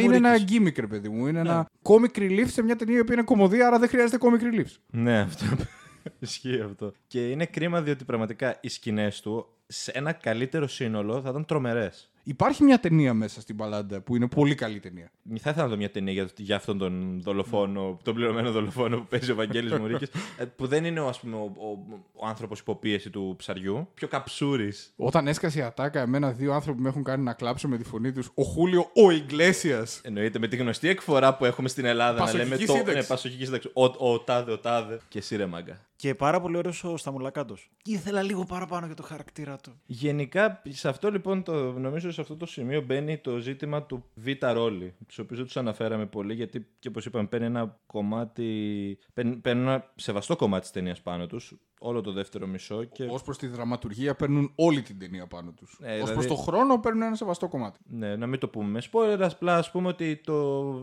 είναι ένα γκίμικ, ρε παιδί μου. Είναι ένα comic relief σε μια ταινία που είναι κομμωδία, άρα δεν χρειάζεται comic relief. Ναι, αυτό. Ισχύει αυτό. Και είναι κρίμα διότι πραγματικά οι σκηνές του σε ένα καλύτερο σύνολο θα ήταν τρομερές. Υπάρχει μια ταινία μέσα στην Μπαλάντα που είναι πολύ καλή ταινία. Θα ήθελα να δω μια ταινία για αυτόν τον δολοφόνο, τον πληρωμένο δολοφόνο που παίζει ο Βαγγέλης Μουρίκης, που δεν είναι ο άνθρωπος υποπίεση του ψαριού. Πιο καψούρης. Όταν έσκασε η ατάκα, εμένα δύο άνθρωποι με έχουν κάνει να κλάψω με τη φωνή τους. Ο Χούλιο ο Ιγκλέσιας. Εννοείται με τη γνωστή εκφορά που έχουμε στην Ελλάδα να λέμε πασοχική σύνταξη. Ο τάδε. Και εσύ ρε μάγκα. Και πάρα πολύ ωραίος ο Σταμουλακάντος. Ήθελα λίγο παραπάνω για το χαρακτήρα του. Γενικά, σε αυτό λοιπόν νομίζω σε αυτό το σημείο μπαίνει το ζήτημα του β' ρόλη, τους οποίους δεν τους αναφέραμε πολύ, γιατί και όπως είπαμε παίρνει ένα κομμάτι, παίρνει ένα σεβαστό κομμάτι της ταινίας πάνω τους. Όλο το δεύτερο μισό. Και... ως προς τη δραματουργία παίρνουν όλη την ταινία πάνω τους. Ως προς το χρόνο παίρνουν ένα σεβαστό κομμάτι. Ναι, να μην το πούμε με spoiler, απλά ας πούμε ότι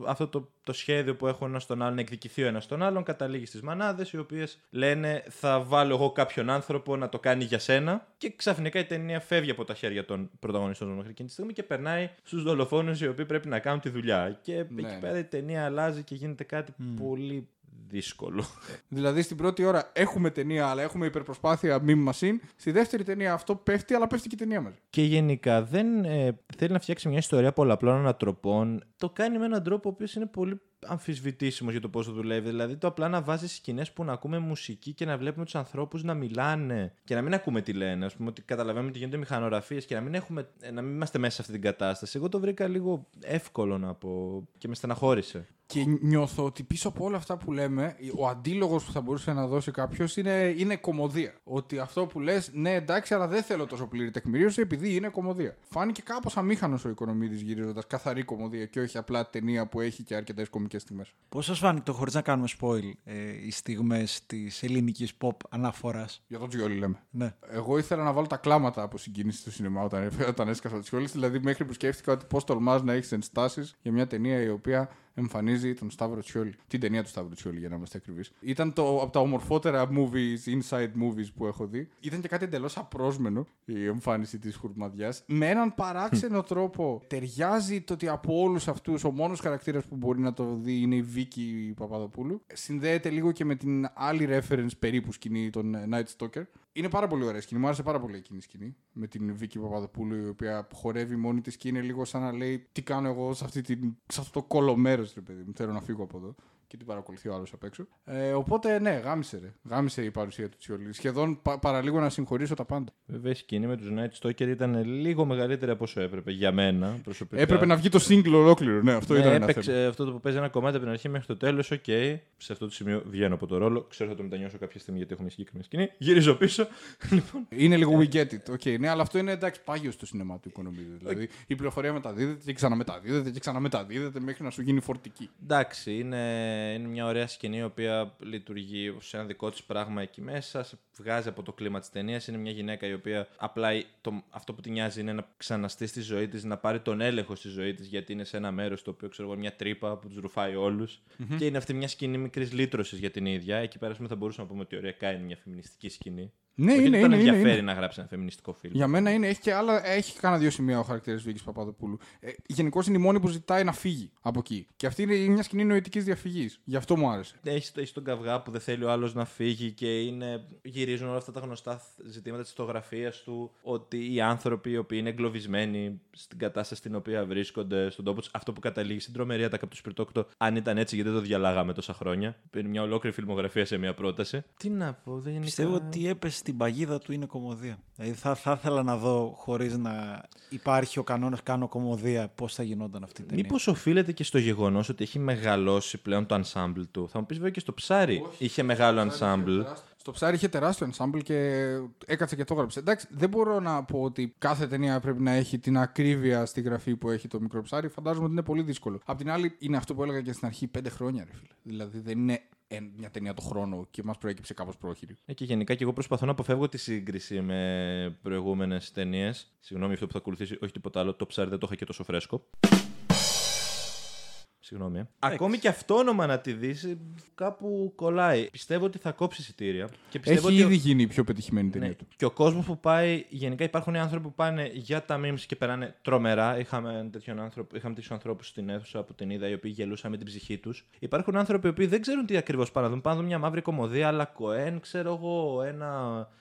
αυτό το σχέδιο που έχουν ένα στον άλλον, να εκδικηθεί ο ένας στον άλλον, καταλήγει στις μανάδες, οι οποίες λένε θα βάλω εγώ κάποιον άνθρωπο να το κάνει για σένα. Και ξαφνικά η ταινία φεύγει από τα χέρια των πρωταγωνιστών μέχρι εκείνη τη στιγμή και περνάει στους δολοφόνους οι οποίοι πρέπει να κάνουν τη δουλειά. Και εκεί πέρα η ταινία αλλάζει και γίνεται κάτι πολύ. Δύσκολο. Δηλαδή στην πρώτη ώρα έχουμε ταινία, αλλά έχουμε υπερπροσπάθεια meme machine. Στη δεύτερη ταινία αυτό πέφτει, αλλά πέφτει και η ταινία μας. Και γενικά δεν θέλει να φτιάξει μια ιστορία πολλαπλών ανατροπών. Το κάνει με έναν τρόπο ο οποίος είναι πολύ αμφισβητήσιμος για το πώς το δουλεύει. Δηλαδή το απλά να βάζει σκηνές που να ακούμε μουσική και να βλέπουμε τους ανθρώπους να μιλάνε και να μην ακούμε τι λένε. Ας πούμε ότι καταλαβαίνουμε ότι γίνονται μηχανογραφίες και να μην είμαστε μέσα σε αυτή την κατάσταση. Εγώ το βρήκα λίγο εύκολο να πω και με στεναχώρησε. Και νιώθω ότι πίσω από όλα αυτά που λέμε, ο αντίλογος που θα μπορούσε να δώσει κάποιος είναι κομμωδία. Ότι αυτό που λες, ναι εντάξει, αλλά δεν θέλω τόσο πλήρη τεκμηρίωση επειδή είναι κομμωδία. Φάνηκε κάπως αμήχανος ο Οικονομίδης γυρίζοντας καθαρή κομμωδία και όχι απλά ταινία που έχει και αρκετές κομικές στιγμές. Πώς σας φάνηκε, χωρίς να κάνουμε spoil, οι στιγμές της ελληνικής pop αναφοράς? Για τον Τσιώλη λέμε. Ναι. Εγώ ήθελα να βάλω τα κλάματα από συγκίνηση στο σινεμά όταν έσκασα Τσιώλη, δηλαδή μέχρι που σκέφτηκα ότι πώς τολμάς να έχεις ενστάσεις για μια ταινία η οποία εμφανίζει τον Σταύρο Τσιώλη. Την ταινία του Σταύρου Τσιώλη, για να είμαστε ακριβείς. Ήταν από τα ομορφότερα movies, inside movies που έχω δει. Ήταν και κάτι εντελώς απρόσμενο η εμφάνιση της Χουρμαδιάς. Με έναν παράξενο τρόπο ταιριάζει το ότι από όλους αυτούς ο μόνος χαρακτήρας που μπορεί να το δει είναι η Βίκη Παπαδοπούλου. Συνδέεται λίγο και με την άλλη reference περίπου σκηνή, τον Nightstalker. Είναι πάρα πολύ ωραία σκηνή. Μου άρεσε πάρα πολύ εκείνη η σκηνή. Με την Βίκη Παπαδοπούλου, η οποία χορεύει μόνη της και είναι λίγο σαν να λέει τι κάνω εγώ σε αυτό το κολομέρος, ρε παιδί μου. Θέλω να φύγω από εδώ. Και την παρακολουθεί ο άλλος απ' έξω. Οπότε ναι, γάμισε η παρουσία του Τσιώλη. Σχεδόν παραλίγο να συγχωρήσω τα πάντα. Βέβαια η σκηνή με τους Nightstalker ήταν λίγο μεγαλύτερη από όσο έπρεπε για μένα προσωπικά. Έπρεπε να βγει το single ολόκληρο. Ναι, αυτό ήταν ένα θέμα. Αυτό που παίζει ένα κομμάτι από την αρχή μέχρι το τέλος. Οκ, σε αυτό το σημείο βγαίνω από το ρόλο. Ξέρω θα το μετανιώσω κάποια στιγμή γιατί έχουμε συγκεκριμένη σκηνή. Γυρίζω πίσω. Είναι λίγο we get it. Okay, ναι, αλλά αυτό είναι εντάξει πάγιο στο σινεμά του Οικονομίδη. Δηλαδή η πληροφορία μεταδίδεται και ξαναμεταδίδεται και ξαναμεταδίδεται μέχρι να σου γίνει φορτική. Εντάξει, είναι μια ωραία σκηνή η οποία λειτουργεί σε ένα δικό της πράγμα εκεί μέσα, βγάζει από το κλίμα της ταινίας. Είναι μια γυναίκα η οποία απλά αυτό που τη νοιάζει είναι να ξαναστεί στη ζωή της, να πάρει τον έλεγχο στη ζωή της, γιατί είναι σε ένα μέρος το οποίο ξέρω εγώ, μια τρύπα που τους ρουφάει όλους. Και είναι αυτή μια σκηνή μικρής λύτρωσης για την ίδια. Εκεί πέρα θα μπορούσαμε να πούμε ότι ωριακά είναι μια φεμινιστική σκηνή. Ναι, είναι. Δεν ενδιαφέρει να γράψει ένα φεμινιστικό φιλμ. Για μένα είναι. Έχει κάνα δύο σημεία ο χαρακτήρας Βίκης Παπαδοπούλου. Γενικώς είναι η μόνη που ζητάει να φύγει από εκεί. Και αυτή είναι μια σκηνή νοητικής διαφυγής. Γι' αυτό μου άρεσε. Έχει τον καυγά που δεν θέλει ο άλλος να φύγει και γυρίζουν όλα αυτά τα γνωστά ζητήματα της ηθογραφίας του. Ότι οι άνθρωποι οι οποίοι είναι εγκλωβισμένοι στην κατάσταση στην οποία βρίσκονται στον τόπο του. Αυτό που καταλήγει στην τρομερή ατάκα του Σπιρτόκουτο. Αν ήταν έτσι, γιατί δεν το διαλάγαμε τόσα χρόνια. Είναι μια ολόκληρη φιλμογραφία σε μια πρόταση. Τι να πω, δεν είναι. Πιστεύω ότι έπεσε στην παγίδα του είναι κωμωδία. Δηλαδή θα ήθελα να δω, χωρίς να υπάρχει ο κανόνας κάνω κωμωδία, πώς θα γινόταν αυτή η ταινία. Μήπως οφείλεται και στο γεγονός ότι έχει μεγαλώσει πλέον το ensemble του. Θα μου πεις βέβαια και στο Ψάρι. Όχι, είχε μεγάλο ensemble. Στο Ψάρι είχε τεράστιο ensemble και έκατσε και το έγραψε. Εντάξει, δεν μπορώ να πω ότι κάθε ταινία πρέπει να έχει την ακρίβεια στη γραφή που έχει το Μικρό Ψάρι. Φαντάζομαι ότι είναι πολύ δύσκολο. Απ' την άλλη, είναι αυτό που έλεγα και στην αρχή, 5 χρόνια, ρε φίλε. Δηλαδή δεν είναι μια ταινία το χρόνο και μας προέκυψε κάπως πρόχειρη. Και γενικά και εγώ προσπαθώ να αποφεύγω τη σύγκριση με προηγούμενες ταινίες. Συγγνώμη, αυτό που θα ακολουθήσει, όχι τίποτα άλλο. Το Ψάρι δεν το είχα και τόσο φρέσκο. Συγγνώμη. Ακόμη και αυτό όνομα να τη δεις, κάπου κολλάει. Πιστεύω ότι θα κόψει εισιτήρια. Και πιστεύω έχει ότι ήδη γίνει η πιο πετυχημένη ταινία του. Και ο κόσμος που πάει, γενικά υπάρχουν άνθρωποι που πάνε για τα memes και περνάνε τρομερά. Είχαμε τέτοιους ανθρώπους στην αίθουσα που την είδα, οι οποίοι γελούσαν με την ψυχή τους. Υπάρχουν άνθρωποι που δεν ξέρουν τι ακριβώς πάνε να δουν. Πάνε μια μαύρη κωμωδία, αλλά Κοέν, ξέρω εγώ,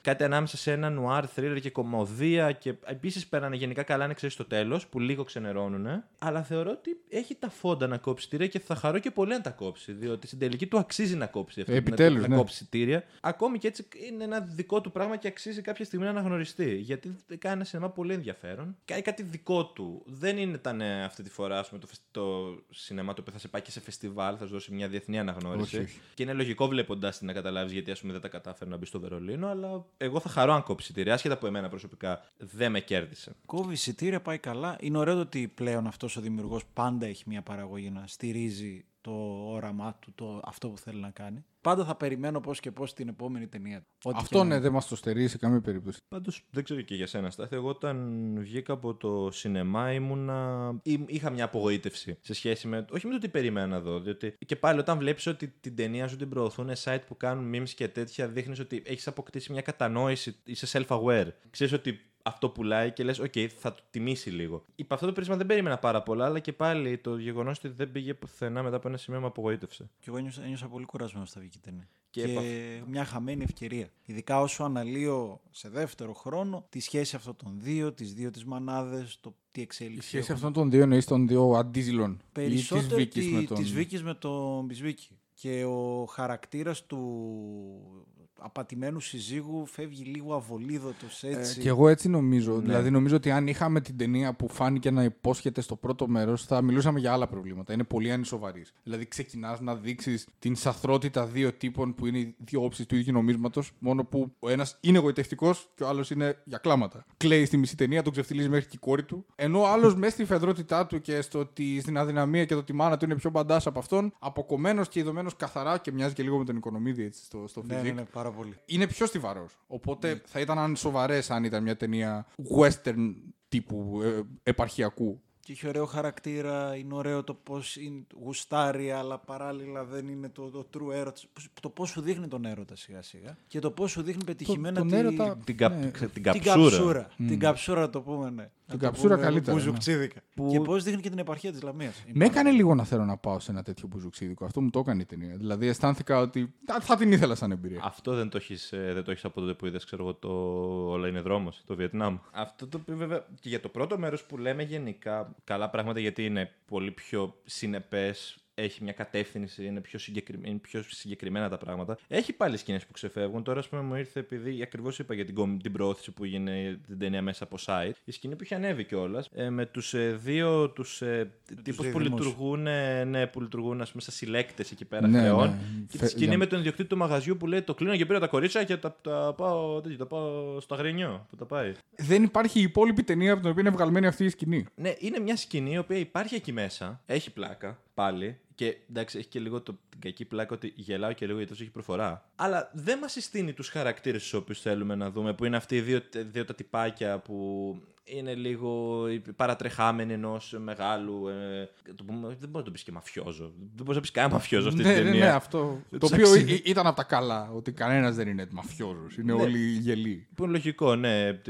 κάτι ανάμεσα σε ένα νουάρ, θρίλερ και κωμωδία. Και επίσης πέρανε γενικά καλά, αν ξέρεις το τέλος, που λίγο ξενερώνουν. Αλλά θεωρώ ότι έχει τα φόντα να κόψει. Και θα χαρώ και πολύ να τα κόψει, διότι στην τελική του αξίζει να κόψει αυτό. Επιτέλους, να κόψει εισιτήρια. Ακόμη και έτσι είναι ένα δικό του πράγμα και αξίζει κάποια στιγμή να αναγνωριστεί. Γιατί κάνει ένα σινεμά πολύ ενδιαφέρον. Κάνει κάτι δικό του. Δεν ήταν αυτή τη φορά, ας πούμε, το σινεμά το οποίο θα σε πάει και σε φεστιβάλ, θα σου δώσει μια διεθνή αναγνώριση. Όχι. Και είναι λογικό βλέποντας την να καταλάβεις γιατί, ας πούμε, δεν τα κατάφερε να μπει στο Βερολίνο. Αλλά εγώ θα χαρώ αν κόψει εισιτήρια, άσχετα από εμένα προσωπικά δεν με κέρδισε. Κόβει εισιτήρια, πάει καλά. Είναι ωραίο ότι πλέον αυτό ο δημιουργό πάντα έχει μια παραγωγή να στηρίζει το όραμά του, αυτό που θέλει να κάνει. Πάντα θα περιμένω πώς και πώς την επόμενη ταινία. Αυτό ναι, δεν μας το στερεί σε καμία περίπτωση. Πάντως δεν ξέρω και για σένα, Στάθη. Εγώ όταν βγήκα από το σινεμά είχα μια απογοήτευση σε σχέση με, όχι με το τι περίμενα να δω, διότι και πάλι όταν βλέπεις ότι την ταινία σου την προωθούν site που κάνουν memes και τέτοια, δείχνεις ότι έχεις αποκτήσει μια κατανόηση, είσαι self-aware. Ξέρεις ότι αυτό πουλάει και λες, OK, θα το τιμήσει λίγο. Υπό αυτό το πρίσμα δεν περίμενα πάρα πολλά, αλλά και πάλι το γεγονός ότι δεν πήγε πουθενά μετά από ένα σημείο με απογοήτευσε. Και εγώ ένιωσα πολύ κουρασμένο στα βγήκε ταινία. Και μια χαμένη ευκαιρία. Ειδικά όσο αναλύω σε δεύτερο χρόνο τη σχέση αυτών των δύο, τις μανάδες, το τι εξέλιξη. Η σχέση αυτών των δύο εννοείς των δύο αντίζηλων. Περισσότερο ή της Βίκης με τον Μπισμπίκη. Και ο χαρακτήρας του απατημένου συζύγου φεύγει λίγο αβολίδωτος έτσι. Και εγώ έτσι νομίζω. Ναι. Δηλαδή, νομίζω ότι αν είχαμε την ταινία που φάνηκε να υπόσχεται στο πρώτο μέρος, θα μιλούσαμε για άλλα προβλήματα. Είναι πολύ ανισοβαρής. Δηλαδή, ξεκινάς να δείξεις την σαθρότητα δύο τύπων που είναι οι δύο όψεις του ίδιου νομίσματος, μόνο που ο ένας είναι εγωιτευτικός και ο άλλος είναι για κλάματα. Κλαίει στη μισή ταινία, τον ξεφτυλίζει μέχρι και η κόρη του. Ενώ ο άλλος μέσα στη φεδρότητά του και στην αδυναμία και το ότι η μάνα του είναι πιο μπαντάς από αυτόν, αποκομμένος και ειδωμένος καθαρά και μοιάζει και λίγο με τον Οικονομίδη έτσι, στο φυσικό. Ναι, πάρα πολύ. Είναι πιο στιβαρός. Οπότε θα ήταν ανσοβαρές αν ήταν μια ταινία western τύπου επαρχιακού. Και έχει ωραίο χαρακτήρα, είναι ωραίο το πώς γουστάρει, αλλά παράλληλα δεν είναι το true έρωτα. Το πώς σου δείχνει τον έρωτα σιγά-σιγά και το πώς σου δείχνει πετυχημένα την καψούρα. Την καψούρα, το πούμε, ναι. Την καψούρα καλύτερα. Μπουζουξίδικα. Που και πώς δείχνει και την επαρχία της Λαμίας. Με έκανε λίγο να θέλω να πάω σε ένα τέτοιο μπουζουξίδικο. Αυτό μου το έκανε η ταινία. Δηλαδή αισθάνθηκα ότι θα την ήθελα σαν εμπειρία. Αυτό δεν το έχεις από τότε που είδες, ξέρω εγώ, το Όλα είναι δρόμος, το Βιετνάμ. Αυτό το οποίο βέβαια και για το πρώτο μέρος που λέμε γενικά καλά πράγματα γιατί είναι πολύ πιο συνεπές. Έχει μια κατεύθυνση, είναι πιο συγκεκριμένα τα πράγματα. Έχει πάλι σκηνές που ξεφεύγουν. Τώρα, ας πούμε, μου ήρθε επειδή ακριβώς είπα για την προώθηση που γίνεται την ταινία μέσα από site. Η σκηνή που είχε ανέβει κιόλας με τους δύο τους τύπους που λειτουργούν, ας πούμε, σαν συλλέκτες εκεί πέρα χρεών. Ναι. Και τη σκηνή με τον ιδιοκτήτη του μαγαζιού που λέει: το κλείνω και πήρα τα κορίτσια και τα πάω στο Αγρινιό. Που τα πάει. Δεν υπάρχει η υπόλοιπη ταινία από την οποία είναι βγαλμένη αυτή η σκηνή. Ναι, είναι μια σκηνή η οποία υπάρχει εκεί μέσα, έχει πλάκα πάλι. Και εντάξει, έχει και λίγο την κακή πλάκα ότι γελάω και λίγο γιατί τόσο έχει προφορά. Αλλά δεν μας συστήνει τους χαρακτήρες τους οποίους θέλουμε να δούμε, που είναι αυτοί οι δύο τα τυπάκια που είναι λίγο παρατρεχάμενοι ενός μεγάλου. Δεν μπορεί να το πει και μαφιόζο. Δεν μπορεί να πει κανένα μαφιόζο αυτή την ταινία. Ναι, αυτό. Το οποίο ήταν από τα καλά, ότι κανένας δεν είναι μαφιόζος. Είναι όλοι γελοί. Που είναι λογικό, ναι.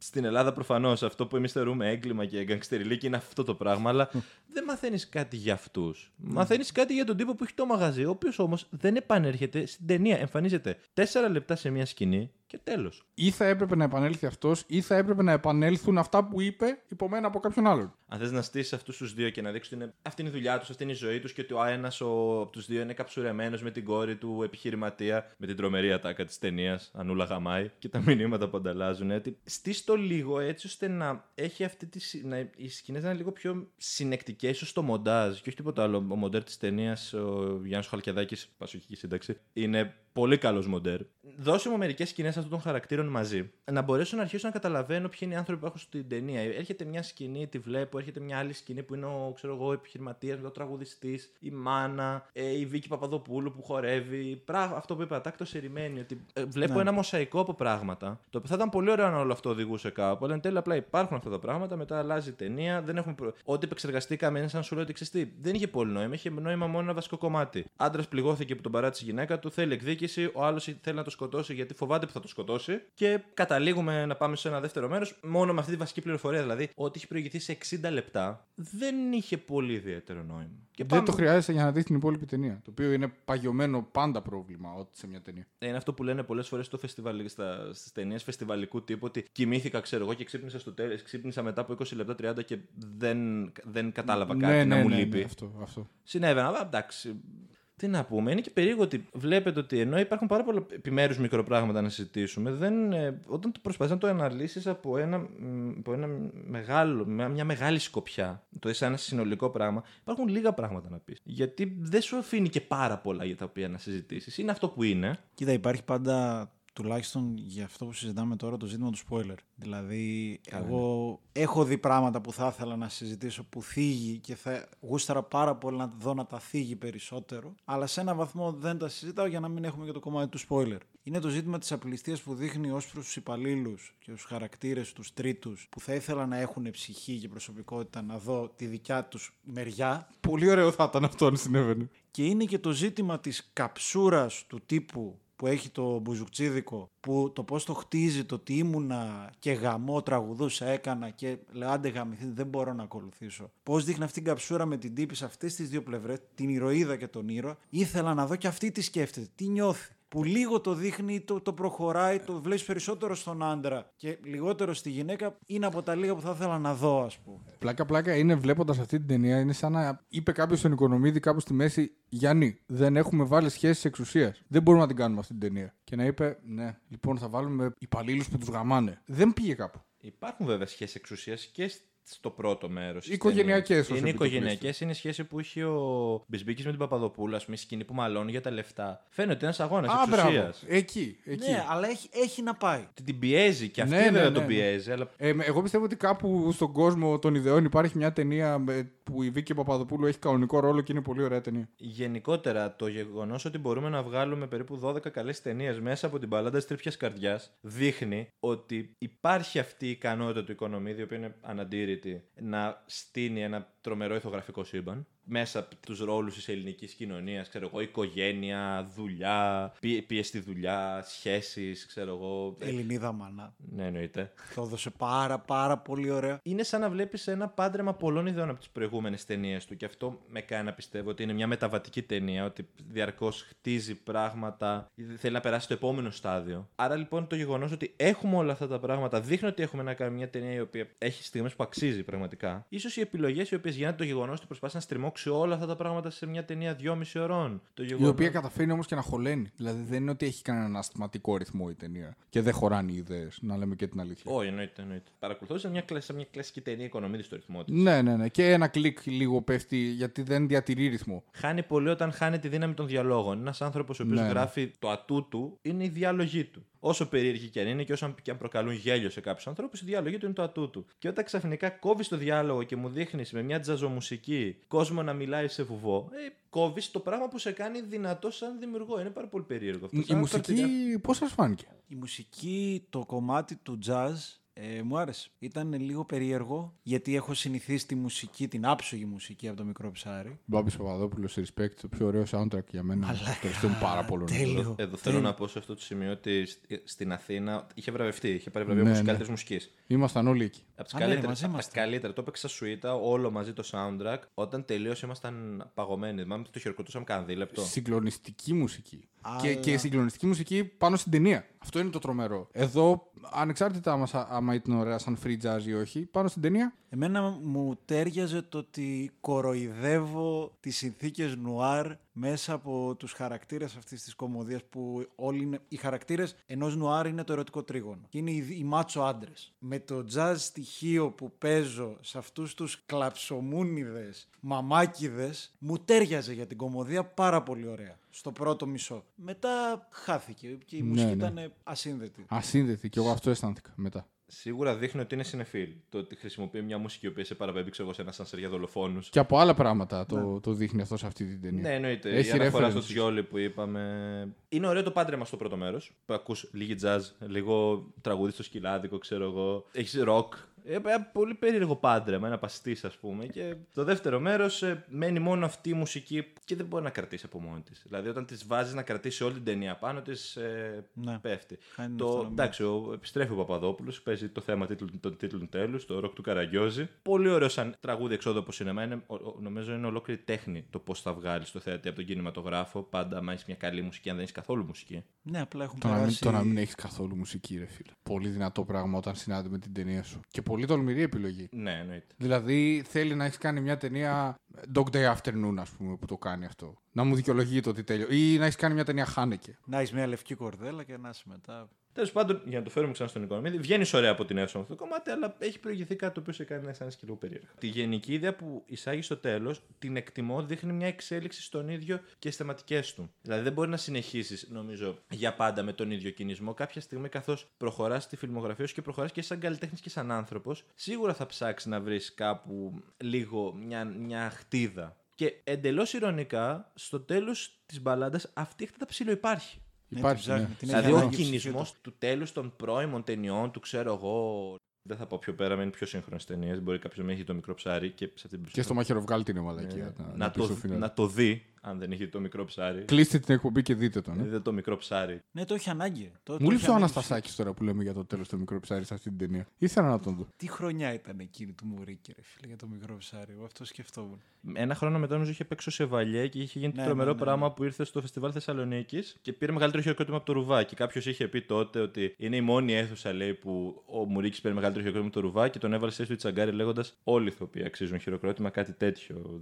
Στην Ελλάδα προφανώς αυτό που εμείς θεωρούμε έγκλημα και γκανγκστεριλίκη είναι αυτό το πράγμα, αλλά δεν μαθαίνεις κάτι για αυτούς. Μαθαίνεις κάτι για τον τύπο που έχει το μαγαζί, ο οποίος όμως δεν επανέρχεται στην ταινία. Εμφανίζεται 4 λεπτά σε μια σκηνή και τέλος. Ή θα έπρεπε να επανέλθει αυτός, ή θα έπρεπε να επανέλθουν αυτά που είπε υπομένα από κάποιον άλλον. Αν θες να στήσεις αυτούς τους δύο και να δείξεις ότι είναι... αυτή είναι η δουλειά τους, αυτή είναι η ζωή τους και ότι ο ένας από τους δύο είναι καψουρεμένος με την κόρη του επιχειρηματία, με την τρομερή ατάκα της ταινίας, Ανούλα γαμάει, και τα μηνύματα που ανταλλάζουν. Στήσεις το λίγο έτσι ώστε να έχει αυτή τη. Οι σκηνές να είναι λίγο πιο συνεκτικές, ίσως στο μοντάζ και όχι τίποτα άλλο. Ο μοντέρ της ταινίας, ο Γιάννης Χαλκιαδάκης, πασοχική σύνταξη, είναι πολύ καλός μοντέρ. Δώσε μου μερικές σκηνές αυτών των χαρακτήρων μαζί, να μπορέσω να αρχίσω να καταλαβαίνω ποιοι είναι οι άνθρωποι που έχω στην ταινία. Έρχεται μια σκηνή, τη βλέπω, έρχεται μια άλλη σκηνή που είναι ο επιχειρηματίας, ο τραγουδιστής, η μάνα, η Βίκη Παπαδοπούλου που χορεύει. Αυτό που είπα, ατάκτο ερημένη, ότι βλέπω ένα μοσαϊκό από πράγματα. Το οποίο θα ήταν πολύ ωραίο αν όλο αυτό οδηγούσε κάπου, αλλά εν τέλει απλά υπάρχουν αυτά τα πράγματα, μετά αλλάζει η ταινία. Δεν έχουμε Ό,τι επεξεργαστήκαμε είναι σαν σου λέω ότι ξεστή. Δεν είχε πολύ νόημα, είχε νόημα μόνο ένα βασικό κομμάτι. Άντρας πληγώθηκε που τον παράτησε η γυναίκα του, θέλει εκδίκηση. Ο άλλος θέλει να το σκοτώσει γιατί φοβάται που θα το σκοτώσει. Και καταλήγουμε να πάμε σε ένα δεύτερο μέρος, μόνο με αυτή τη βασική πληροφορία. Δηλαδή, ό,τι έχει προηγηθεί σε 60 λεπτά δεν είχε πολύ ιδιαίτερο νόημα. Και δεν το χρειάζεσαι για να δεις την υπόλοιπη ταινία. Το οποίο είναι παγιωμένο πάντα πρόβλημα σε μια ταινία. Είναι αυτό που λένε πολλές φορές στις ταινίες φεστιβαλικού τύπου, ότι κοιμήθηκα, ξέρω εγώ, και ξύπνησα στο τέλος. Ξύπνησα μετά από 20 λεπτά 30 και δεν κατάλαβα κάτι να μου λείπει. Αυτό. Συνέβαινα, αλλά εντάξει. Τι να πούμε, είναι και περίεργο ότι βλέπετε ότι ενώ υπάρχουν πάρα πολλά επιμέρους μικροπράγματα να συζητήσουμε, όταν προσπαθείς να το αναλύσεις από μια μεγάλη σκοπιά, το είσαι ένα συνολικό πράγμα, υπάρχουν λίγα πράγματα να πεις. Γιατί δεν σου αφήνει και πάρα πολλά για τα οποία να συζητήσεις. Είναι αυτό που είναι. Κοίτα, υπάρχει πάντα, τουλάχιστον για αυτό που συζητάμε τώρα, το ζήτημα του spoiler. Δηλαδή, εγώ έχω δει πράγματα που θα ήθελα να συζητήσω που θίγει και θα γούσταρα πάρα πολύ να δω να τα θίγει περισσότερο, αλλά σε ένα βαθμό δεν τα συζητάω για να μην έχουμε και το κομμάτι του spoiler. Είναι το ζήτημα της απληστίας που δείχνει ως προς τους υπαλλήλους και τους χαρακτήρες, τους τρίτους, που θα ήθελα να έχουν ψυχή και προσωπικότητα, να δω τη δικιά τους μεριά. Πολύ ωραίο θα ήταν αυτό αν συνέβαινε. Και είναι και το ζήτημα της καψούρας του τύπου που έχει το μπουζουκτσίδικο, που το πώς το χτίζει, το ότι ήμουνα και γαμό, τραγουδούσα, έκανα και λέω άντε γαμηθείτε, δεν μπορώ να ακολουθήσω. Πώς δείχνει αυτή την καψούρα με την τύπη σε αυτές τις δύο πλευρές, την ηρωίδα και τον ήρωα. Ήθελα να δω και αυτή τι σκέφτεται, τι νιώθει. Που λίγο το δείχνει, το προχωράει, το βλέπεις περισσότερο στον άντρα και λιγότερο στη γυναίκα. Είναι από τα λίγα που θα ήθελα να δω, ας πούμε. Πλάκα-πλάκα είναι βλέποντας αυτή την ταινία, είναι σαν να είπε κάποιος στον Οικονομίδη κάπου στη μέση: Γιάννη, δεν έχουμε βάλει σχέσεις εξουσίας. Δεν μπορούμε να την κάνουμε αυτή την ταινία. Και να είπε: ναι, λοιπόν, θα βάλουμε υπαλλήλους που τους γαμάνε. Δεν πήγε κάπου. Υπάρχουν βέβαια σχέσεις εξουσίας και στο πρώτο μέρος. Οικογενειακές. Είναι οικογενειακές. Είναι η σχέση που είχε ο Μπισμπίκης με την Παπαδοπούλου, ας πούμε, σκηνή που μαλώνει για τα λεφτά. Φαίνεται ένας αγώνας εξουσίας. Εκεί. Ναι, αλλά έχει να πάει. Την πιέζει και αυτή τον πιέζει. Αλλά... εγώ πιστεύω ότι κάπου στον κόσμο των ιδεών υπάρχει μια ταινία που η Βίκη Παπαδοπούλου έχει κανονικό ρόλο και είναι πολύ ωραία ταινία. Γενικότερα, το γεγονός ότι μπορούμε να βγάλουμε περίπου 12 καλές ταινίες μέσα από την Μπαλάντα της Τρύπιας Καρδιάς δείχνει ότι υπάρχει αυτή η ικανότητα του Οικονομίδη, η οποία είναι αναντήρητη, να στείνει ένα τρομερό ηθογραφικό σύμπαν μέσα από τους ρόλους της ελληνικής κοινωνίας, ξέρω εγώ, οικογένεια, δουλειά, πιεστή δουλειά, σχέσεις, ξέρω εγώ. Ελληνίδα μάνα. Ναι, εννοείται. Το έδωσε πάρα πολύ ωραία. Είναι σαν να βλέπεις ένα πάντρεμα πολλών ιδεών από τις προηγούμενες ταινίες του, και αυτό με κάνει να πιστεύω ότι είναι μια μεταβατική ταινία, ότι διαρκώς χτίζει πράγματα, θέλει να περάσει στο επόμενο στάδιο. Άρα λοιπόν το γεγονός ότι έχουμε όλα αυτά τα πράγματα δείχνει ότι έχουμε να κάνουμε μια ταινία η οποία έχει στιγμές που αξίζει πραγματικά. Ίσως οι επιλογές οι οποίες γίνεται το γεγονός ότι προσπάθησε να στριμώξει όλα αυτά τα πράγματα σε μια ταινία 2,5 ώρων. Η οποία καταφέρνει όμως και να χωλαίνει. Δηλαδή δεν είναι ότι έχει κανέναν ασθηματικό ρυθμό η ταινία και δεν χωράνε οι ιδέες, να λέμε και την αλήθεια. Όχι, εννοείται. Παρακολουθούσε μια κλασική ταινία Οικονομίδη στο ρυθμό της. Ναι. Και ένα κλικ λίγο πέφτει γιατί δεν διατηρεί ρυθμό. Χάνει πολύ όταν χάνει τη δύναμη των διαλόγων. Ένας άνθρωπος ο οποίος γράφει, το ατού του είναι η διάλογή του. Όσο περίεργη και αν είναι και όσο και αν προκαλούν γέλιο σε κάποιους ανθρώπους, η διάλογή του είναι το ατού του. Και όταν ξαφνικά κόβεις το διάλογο και μου δείχνεις με μια τζαζομουσική κόσμο να μιλάει σε βουβό, κόβεις το πράγμα που σε κάνει δυνατό σαν δημιουργό. Είναι πάρα πολύ περίεργο αυτό. Η μουσική, πώς σας φάνηκε? Η μουσική, το κομμάτι του jazz, μου άρεσε. Ήταν λίγο περίεργο γιατί έχω συνηθίσει τη μουσική, την άψογη μουσική από το μικρό ψάρι. Μπάμπης Παπαδόπουλος, respect, το πιο ωραίο soundtrack για μένα. Ευχαριστούμε πάρα πολύ. Εδώ θέλω να πω σε αυτό το σημείο ότι στην Αθήνα είχε βραβευτεί, είχε πάρει βραβείο μουσικάλτες μουσικής. Ήμασταν όλοι εκεί. Από τις καλύτερες. Το έπαιξα σουίτα, όλο μαζί το soundtrack. Όταν τελείωσε, ήμασταν παγωμένοι. Μάλλον το χειροκροτούσαμε κανένα δίλεπτο. Συγκλονιστική μουσική. Και συγκλονιστική μουσική πάνω στην ταινία. Αυτό είναι το τρομερό. Εδώ, ανεξάρτητα άμα ήταν ωραία, σαν free jazz ή όχι, πάνω στην ταινία. Εμένα μου τέριαζε το ότι κοροϊδεύω τις συνθήκες νουάρ μέσα από τους χαρακτήρες αυτής της κομμωδίας που όλοι είναι. Οι χαρακτήρες ενός νουάρ είναι το ερωτικό τρίγωνο. Και είναι οι μάτσο άντρες. Με το jazz στοιχείο που παίζω σε αυτούς τους κλαψομούνιδες, μαμάκιδες, μου τέριαζε για την κομμωδία πάρα πολύ ωραία. Στο πρώτο μισό. Μετά χάθηκε και η μουσική ήταν ασύνδετη. Ασύνδετη, και εγώ αυτό αισθάνθηκα μετά. Σίγουρα δείχνει ότι είναι συνεφίλ. Το ότι χρησιμοποιεί μια μουσική που σε παραπέμπει σε ένα σανσέρ για δολοφόνους. Και από άλλα πράγματα το δείχνει αυτό σε αυτή την ταινία. Ναι, εννοείται. Έχει αναφορά στο Τσιόλι που είπαμε. Είναι ωραίο το πάντρεμα στο πρώτο μέρος. Που ακούς λίγη jazz, λίγο τραγούδι στο σκυλάδικο, ξέρω εγώ. Έχει ροκ. Πολύ περίεργο πάντρεμα, ένα παστής ας πούμε. Και το δεύτερο μέρος μένει μόνο αυτή η μουσική και δεν μπορεί να κρατήσει από μόνη της. Δηλαδή, όταν της βάζεις να κρατήσει όλη την ταινία πάνω της, πέφτει. Εντάξει, επιστρέφει ο Παπαδόπουλος, παίζει το θέμα των τίτλων τέλους, το ροκ του Καραγκιόζη. Πολύ ωραίο σαν τραγούδι εξόδου από σινεμά. Νομίζω είναι ολόκληρη τέχνη το πώς θα βγάλεις το θέατη από τον κινηματογράφο. Πάντα, αν έχεις μια καλή μουσική, αν δεν έχεις καθόλου μουσική. Ναι, απλά έχουμε περάσει. Το να μην έχεις καθόλου μουσική, ρε φίλε. Πολύ δυνατό πράγμα όταν συνάδει με την ταινία σου. Πολύ τολμηρή επιλογή. Ναι, εννοείται. Δηλαδή θέλει να έχει κάνει μια ταινία Dog Day Afternoon, ας πούμε, που το κάνει αυτό. Να μου δικαιολογεί το ότι τέλειο. Ή να έχει κάνει μια ταινία Χάνεκε. Να έχει μια λευκή κορδέλα και να είσαι μετά. Τέλος πάντων, για να το φέρουμε ξανά στον Οικονομίδη, βγαίνει ωραία από την αίθουσα αυτό το κομμάτι, αλλά έχει προηγηθεί κάτι το οποίο σε κάνει να αισθάνεσαι και λίγο περίεργα. Τη γενική ιδέα που εισάγει στο τέλος, την εκτιμώ, δείχνει μια εξέλιξη στον ίδιο και στις θεματικές του. Δηλαδή, δεν μπορεί να συνεχίσεις, νομίζω, για πάντα με τον ίδιο κινησμό. Κάποια στιγμή, καθώς προχωράς στη φιλμογραφία σου και προχωράς και σαν καλλιτέχνης και σαν άνθρωπος, σίγουρα θα ψάξεις να βρεις κάπου λίγο μια χτίδα. Και εντελώς ηρωνικά, στο τέλος της μπαλάντας, αυτή η χτίδα ψιλουπάρχει. Δηλαδή ο κινησμός του τέλους των πρώιμων ταινιών του, ξέρω εγώ. Δεν θα πάω πιο πέρα, με είναι πιο σύγχρονες ταινίες. Μπορεί κάποιος να έχει το μικρό ψάρι και σε αυτή και στο Μαχαιροβγάλτη είναι μαλακία. Να το δει, αν δεν έχει το μικρό ψάρι. Κλείστε την εκπομπή και δείτε τον. Δείτε το μικρό ψάρι. Ναι, το έχει ανάγκη. Μου λείψε ο Αναστασάκης τώρα που λέμε για το τέλος του μικρό ψάρι σε αυτή την ταινία. Ήθελα να τον δω. Τι χρονιά ήταν εκείνη του Μουρίκη, ρε φίλε, για το μικρό ψάρι. Εγώ αυτό σκεφτόμουν. Ένα χρόνο μετά νομίζω είχε παίξει σε Βαλιέ και είχε γίνει τρομερό πράγμα που ήρθε στο φεστιβάλ Θεσσαλονίκης και πήρε μεγαλύτερο χειροκρότημα από το Ρουβάκι. Κάποιος είχε πει τότε ότι είναι η μόνη αίθουσα, λέει, που ο Μουρίκης πήρε μεγαλύτερο χειροκρότημα από το Ρουβάκι και τον έβαλε σε τσαγκάρι λέγοντας όλοι οι ηθοποιοί αξίζουν χειροκρότημα, κάτι τέτοιο.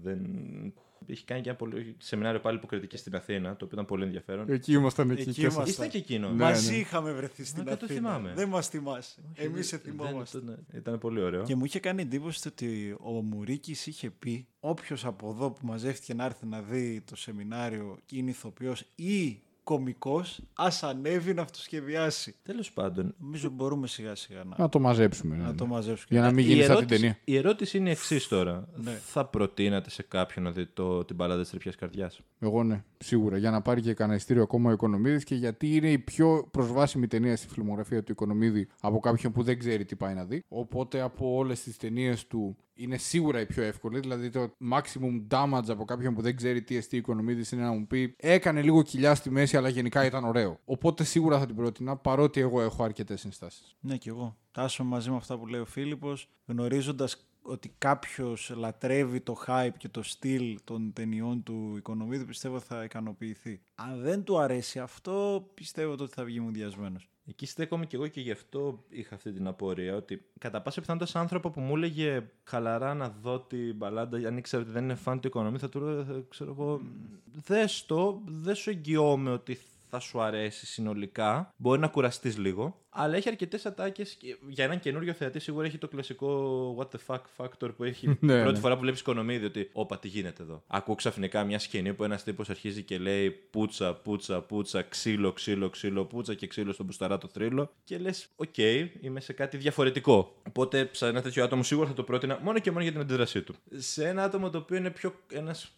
Είχε κάνει και ένα σεμινάριο πάλι υποκριτική στην Αθήνα, το οποίο ήταν πολύ ενδιαφέρον. Εκεί ήμασταν εκεί. Ήσταν και εκείνο. Μαζί είχαμε βρεθεί στην Αθήνα. Το θυμάμαι. Δεν μας θυμάσαι. Εμείς σε θυμόμαστε. Ήταν πολύ ωραίο. Και μου είχε κάνει εντύπωση ότι ο Μουρίκης είχε πει όποιος από εδώ που μαζεύτηκε να έρθει να δει το σεμινάριο και είναι ηθοποιός ή κωμικός, ας ανέβει να αυτοσχεδιάσει. Τέλος πάντων, νομίζω μπορούμε σιγά σιγά να το μαζέψουμε. Να το μαζέψουμε. Για να μην γίνει σαν την ταινία. Η ερώτηση είναι εξής τώρα. Ναι. Θα προτείνατε σε κάποιον να δει την Μπαλάντα της Τρύπιας Καρδιάς? Εγώ ναι, σίγουρα. Για να πάρει και κανένα ειστήριο ακόμα ο Οικονομίδης και γιατί είναι η πιο προσβάσιμη ταινία στη φιλμογραφία του Οικονομίδη από κάποιον που δεν ξέρει τι πάει να δει. Οπότε από όλες τις ταινίες του είναι σίγουρα η πιο εύκολη. Δηλαδή το maximum damage από κάποιον που δεν ξέρει τι εστί Οικονομίδης είναι να μου πει έκανε λίγο κοιλιά στη μέση, αλλά γενικά ήταν ωραίο. Οπότε σίγουρα θα την πρότεινα, παρότι εγώ έχω αρκετές ενστάσεις. Ναι, και εγώ. Τάσω μαζί με αυτά που λέει ο Φίλιππος, γνωρίζοντας ότι κάποιος λατρεύει το hype και το στυλ των ταινιών του Οικονομίδη, πιστεύω θα ικανοποιηθεί. Αν δεν του αρέσει αυτό, πιστεύω ότι θα βγει μουδιασμένος. Εκεί στέκομαι κι εγώ και γι' αυτό είχα αυτή την απορία. Ότι κατά πάσα πιθανότητα, σαν άνθρωπο που μου έλεγε χαλαρά να δω την μπαλάντα, αν ήξερα ότι δεν είναι φαν του Οικονομίδη, θα του λέω, ξέρω εγώ, δες το, δεν σου εγγυώμαι ότι θα σου αρέσει συνολικά. Μπορεί να κουραστείς λίγο. Αλλά έχει αρκετές ατάκες. Για έναν καινούριο θεατή, σίγουρα έχει το κλασικό what the fuck factor που έχει πρώτη φορά που βλέπεις Οικονομίδη. Ότι, όπα, τι γίνεται εδώ. Ακούω ξαφνικά μια σκηνή που ένας τύπος αρχίζει και λέει πούτσα, πούτσα, πούτσα, ξύλο, ξύλο, ξύλο, πούτσα και ξύλο στον μπουσταρά το θρύλο. Και λες, οκ, είμαι σε κάτι διαφορετικό. Οπότε, σαν ένα τέτοιο άτομο, σίγουρα θα το πρότεινα μόνο και μόνο για την αντίδρασή του. Σε ένα άτομο το οποίο είναι πιο ένας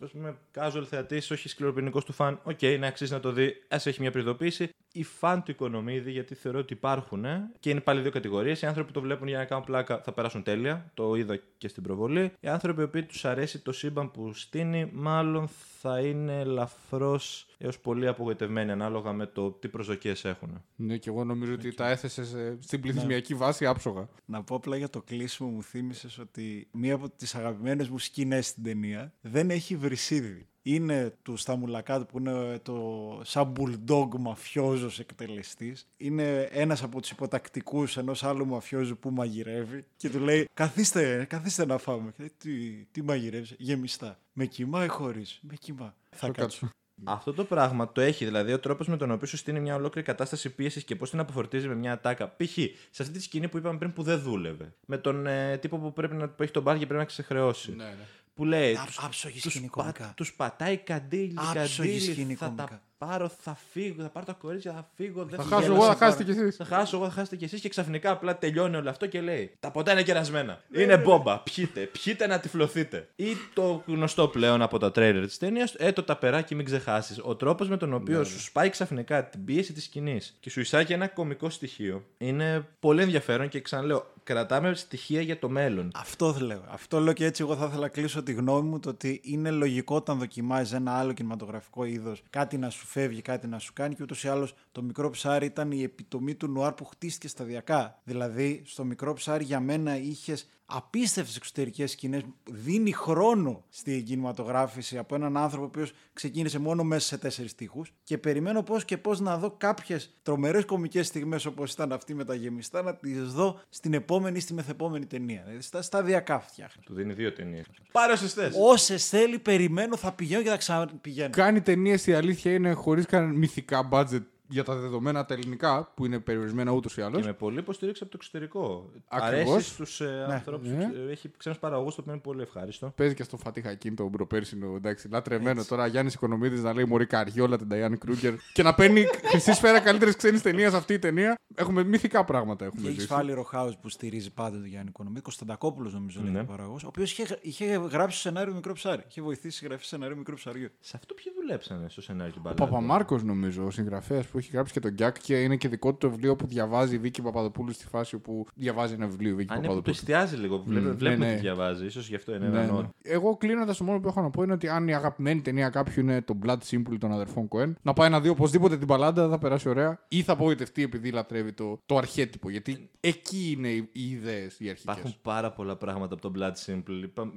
casual θεατής, όχι σκληροπυρηνικός του φαν, οκ, να αξίζει να το δει, α έχει μια προειδοποίηση. Η φαν του Οικονομίδη, γιατί θεωρώ ότι υπάρχουν υπάρχουν και είναι πάλι δύο κατηγορίες. Οι άνθρωποι που το βλέπουν για να κάνουν πλάκα θα περάσουν τέλεια. Το είδα και στην προβολή. Οι άνθρωποι που τους αρέσει το σύμπαν που στείνει, μάλλον θα είναι ελαφρώς έως πολύ απογοητευμένοι, ανάλογα με το τι προσδοκίες έχουν. Ναι, και εγώ νομίζω ότι τα έθεσε στην πληθυσμιακή βάση άψογα. Να πω απλά για το κλείσιμο, μου θύμισες ότι μία από τις αγαπημένες μου σκηνές στην ταινία δεν έχει βρυσίδι. Είναι του Σταμουλακάντου που είναι το σαν bulldog μαφιόζος εκτελεστής. Είναι ένας από τους υποτακτικούς ενός άλλου μαφιόζου που μαγειρεύει και του λέει «Καθίστε να φάμε». Και λέει, τι μαγειρεύεις? «Γεμιστά». «Με κιμά ή χωρίς?» «Με κιμά». «Θα κάτσω». Αυτό το πράγμα το έχει, δηλαδή ο τρόπος με τον οποίο σου στείνει μια ολόκληρη κατάσταση πίεσης και πώς την αποφορτίζει με μια ατάκα. Π.χ. σε αυτή τη σκηνή που είπαμε πριν που δεν δούλευε, με τον τύπο που πρέπει να έχει τον μπαρ και πρέπει να ξεχρεώσει. Ναι, ναι. Που λέει, τους πατάει καντήλι, θα τα πάρω, θα φύγω, θα πάρω τα κορίτσια, θα φύγω, δεν θα φύγω. Θα χάσετε κι εσείς και ξαφνικά απλά τελειώνει όλο αυτό και λέει, τα ποτά είναι κερασμένα, είναι μπόμπα, πιείτε να τυφλωθείτε. Ή το γνωστό πλέον από τα τρέιλερ της ταινίας, το ταπεράκι μην ξεχάσεις. Ο τρόπος με τον οποίο σου σπάει ξαφνικά την πίεση της σκηνής και σου εισάγει ένα κωμικό στοιχείο είναι πολύ ενδιαφέρον και ξαναλέω, κρατάμε στοιχεία για το μέλλον. Αυτό λέω και έτσι εγώ θα ήθελα να κλείσω τη γνώμη μου, το ότι είναι λογικό όταν δοκιμάζεις ένα άλλο κινηματογραφικό είδος, κάτι να σου φεύγει, κάτι να σου κάνει, και ούτως ή άλλως το Μικρό Ψάρι ήταν η επιτομή του νουάρ που χτίστηκε σταδιακά. Δηλαδή στο Μικρό Ψάρι για μένα είχες απίστευτες εξωτερικές σκηνές, δίνει χρόνο στην κινηματογράφηση από έναν άνθρωπο ο οποίος ξεκίνησε μόνο μέσα σε 4 τοίχους, και περιμένω πώς και πώς να δω κάποιες τρομερές κωμικές στιγμές όπως ήταν αυτή με τα γεμιστά, να τις δω στην επόμενη ή στη μεθεπόμενη ταινία. Δηλαδή σταδιακά φτιάχνει. Του δίνει 2 ταινίες. Πάρε όσες θες. Όσες θέλει, περιμένω, θα πηγαίνω και θα ξαναπηγαίνω. Κάνει ταινίες, η αλήθεια είναι, χωρίς καν μυθικά μπάτζετ. Για τα δεδομένα τα ελληνικά που είναι περιορισμένα ούτως ή άλλως. Και με πολύ υποστήριξη από το εξωτερικό. Ακριβώς. Αρέσει στους ανθρώπους. Ναι. Έχει ξένους παραγωγούς, το οποίο είναι πολύ ευχάριστο. Παίζει και στο Φατίχα Κιν τον προπέρσινο. Εντάξει, λατρεμένο τώρα. Γιάννης Οικονομίδης να λέει μωρή καριόλα την Νταϊάν Κρούγκερ και να παίρνει χρυσή σφαίρα καλύτερης ξένης ταινίας αυτή η ταινία. Έχουμε μυθικά πράγματα. Έχουμε και Φάληρο Χάους που στηρίζει πάντα τον Γιάννη Οικονομίδη. Κωνσταντακόπουλος νομίζω είναι ο παραγωγός, ο οποίος είχε γράψει σενάριο Μικρό Ψάρι. Είχε βοηθήσει στη γραφή σενάριου Μικρού Ψαριού. Σε αυτό ποιοι δουλέψανε στο σενάριο του Μπαλάντα? Ο Παπαμάρκος νομίζω, ο συγγραφέας, που έχει γράψει και τον Γκιάκ, και είναι και δικό του το βιβλίο που διαβάζει η Βίκη Παπαδοπούλου στη φάση που διαβάζει ένα βιβλίο. Αν το εστιάζει λίγο, βλέπουμε τι διαβάζει, ίσως γι' αυτό είναι ένα. Εγώ κλείνοντας, το μόνο που έχω να πω είναι ότι αν η αγαπημένη ταινία κάποιου είναι το Blood Simple των αδερφών Κοέν, να πάει να δει οπωσδήποτε την Μπαλάντα, θα περάσει ωραία, ή θα απογοητευτεί επειδή λατρεύει το αρχέτυπο. Γιατί εκεί είναι οι ιδέες, οι αρχικές. Υπάρχουν πάρα πολλά πράγματα από το Blood Simple.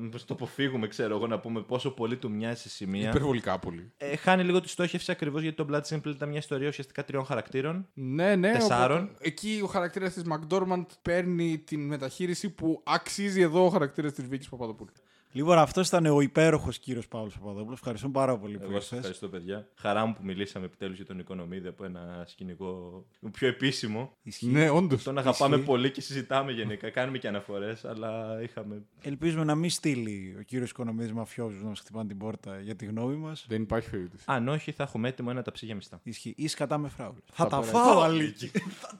Μήπως το αποφύγουμε, ξέρω εγώ, να πούμε πόσο πολύ του μοιάζει σημεία. Υπερβολικά πολύ. Χάνει λίγο τη στόχευση ακριβώς γιατί το Blood Simple ήταν μια ιστορία ουσιαστικά 3 χαρακτήρων. Ναι. 4. Εκεί ο χαρακτήρας της Μακντόρμαντ παίρνει την μεταχείριση που αξίζει εδώ ο χαρακτήρας της Βίκης Παπαδοπούλου. Λοιπόν, αυτός ήταν ο υπέροχος κύριος Παύλος Παπαδόπουλος. Ευχαριστώ πάρα πολύ που ήρθες. Ευχαριστώ, παιδιά. Χαρά μου που μιλήσαμε επιτέλους για τον Οικονομίδη από ένα σκηνικό πιο επίσημο. Ισχύει. Ναι, όντως. Τον αγαπάμε πολύ και συζητάμε γενικά. Κάνουμε και αναφορές, αλλά είχαμε. Ελπίζουμε να μην στείλει ο κύριος Οικονομίδης μαφιόζους να μας χτυπάνε την πόρτα για τη γνώμη μας. Δεν υπάρχει περίπτωση. Αν όχι, θα έχουμε έτοιμο ένα ταψί γεμιστά. Ισχύει. Ή σκατά με φράουλες. Θα τα φάω, Αλίκη.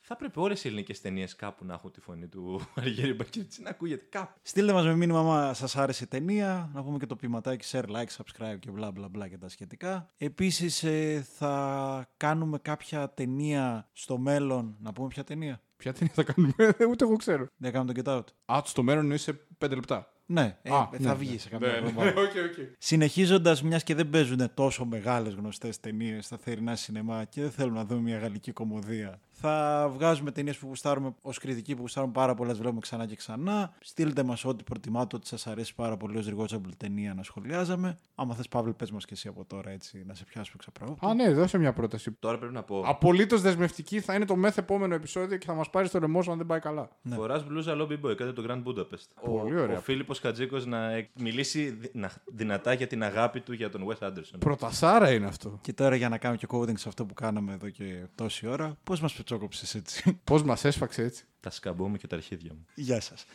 Θα πρέπει όλες οι ελληνικές ταινίες κάπου να έχουν τη φωνή του Αργύρη Μπακίτσι να ακούγεται κάπου. Στείλτε μας με μήνυμα μα σας άρεσε ταινία. Να πούμε και το ποιηματάκι share, like, subscribe και bla bla bla και τα σχετικά. Επίσης θα κάνουμε κάποια ταινία στο μέλλον. Να πούμε ποια ταινία. Ποια ταινία θα κάνουμε, ούτε εγώ ξέρω. Δεν κάνουμε το Get Out. Α, στο μέλλον είναι σε 5 λεπτά. Ναι, θα βγει σε κάποια εβδομάδα. Συνεχίζοντας, μιας και δεν παίζουν τόσο μεγάλες γνωστές ταινίες στα θερινά σινεμά και δεν θέλουμε να δούμε μια γαλλική κομμωδία, θα βγάζουμε ταινίες που γουστάρουμε ως κριτική, που γουστάρουμε πάρα πολλά, τις βλέπουμε ξανά και ξανά. Στείλτε μας ό,τι προτιμάτε, ό,τι σας αρέσει πάρα πολύ ως Ριγότσαμπλ ταινία να σχολιάζαμε. Άμα θες, Παύλε, πες μας και εσύ από τώρα, έτσι, να σε πιάσουμε ξαπραγώτα. Α, ναι, δώσε μια πρόταση. Τώρα πρέπει να πω. Απολύτως δεσμευτική θα είναι το μεθεπόμενο επεισόδιο και θα μας πάρει στο ρεμό σου αν δεν πάει καλά. Ναι. Φοράς μπλούζα Lobby Boy, κάτι το Grand Budapest. Πολύ ωραία. Ο Φίλιππος Χατζήκος να μιλήσει δυνατά για την αγάπη του για τον Wes Anderson. Πρωτασάρα είναι αυτό. Και τώρα για να κάνουμε και coding σε αυτό που κάναμε εδώ και τόση ώρα, πώς μας πετσόκοψες έτσι. Πώς μας έσφαξε έτσι. Τα σκαμπώ μου και τα αρχίδια μου. Γεια σας.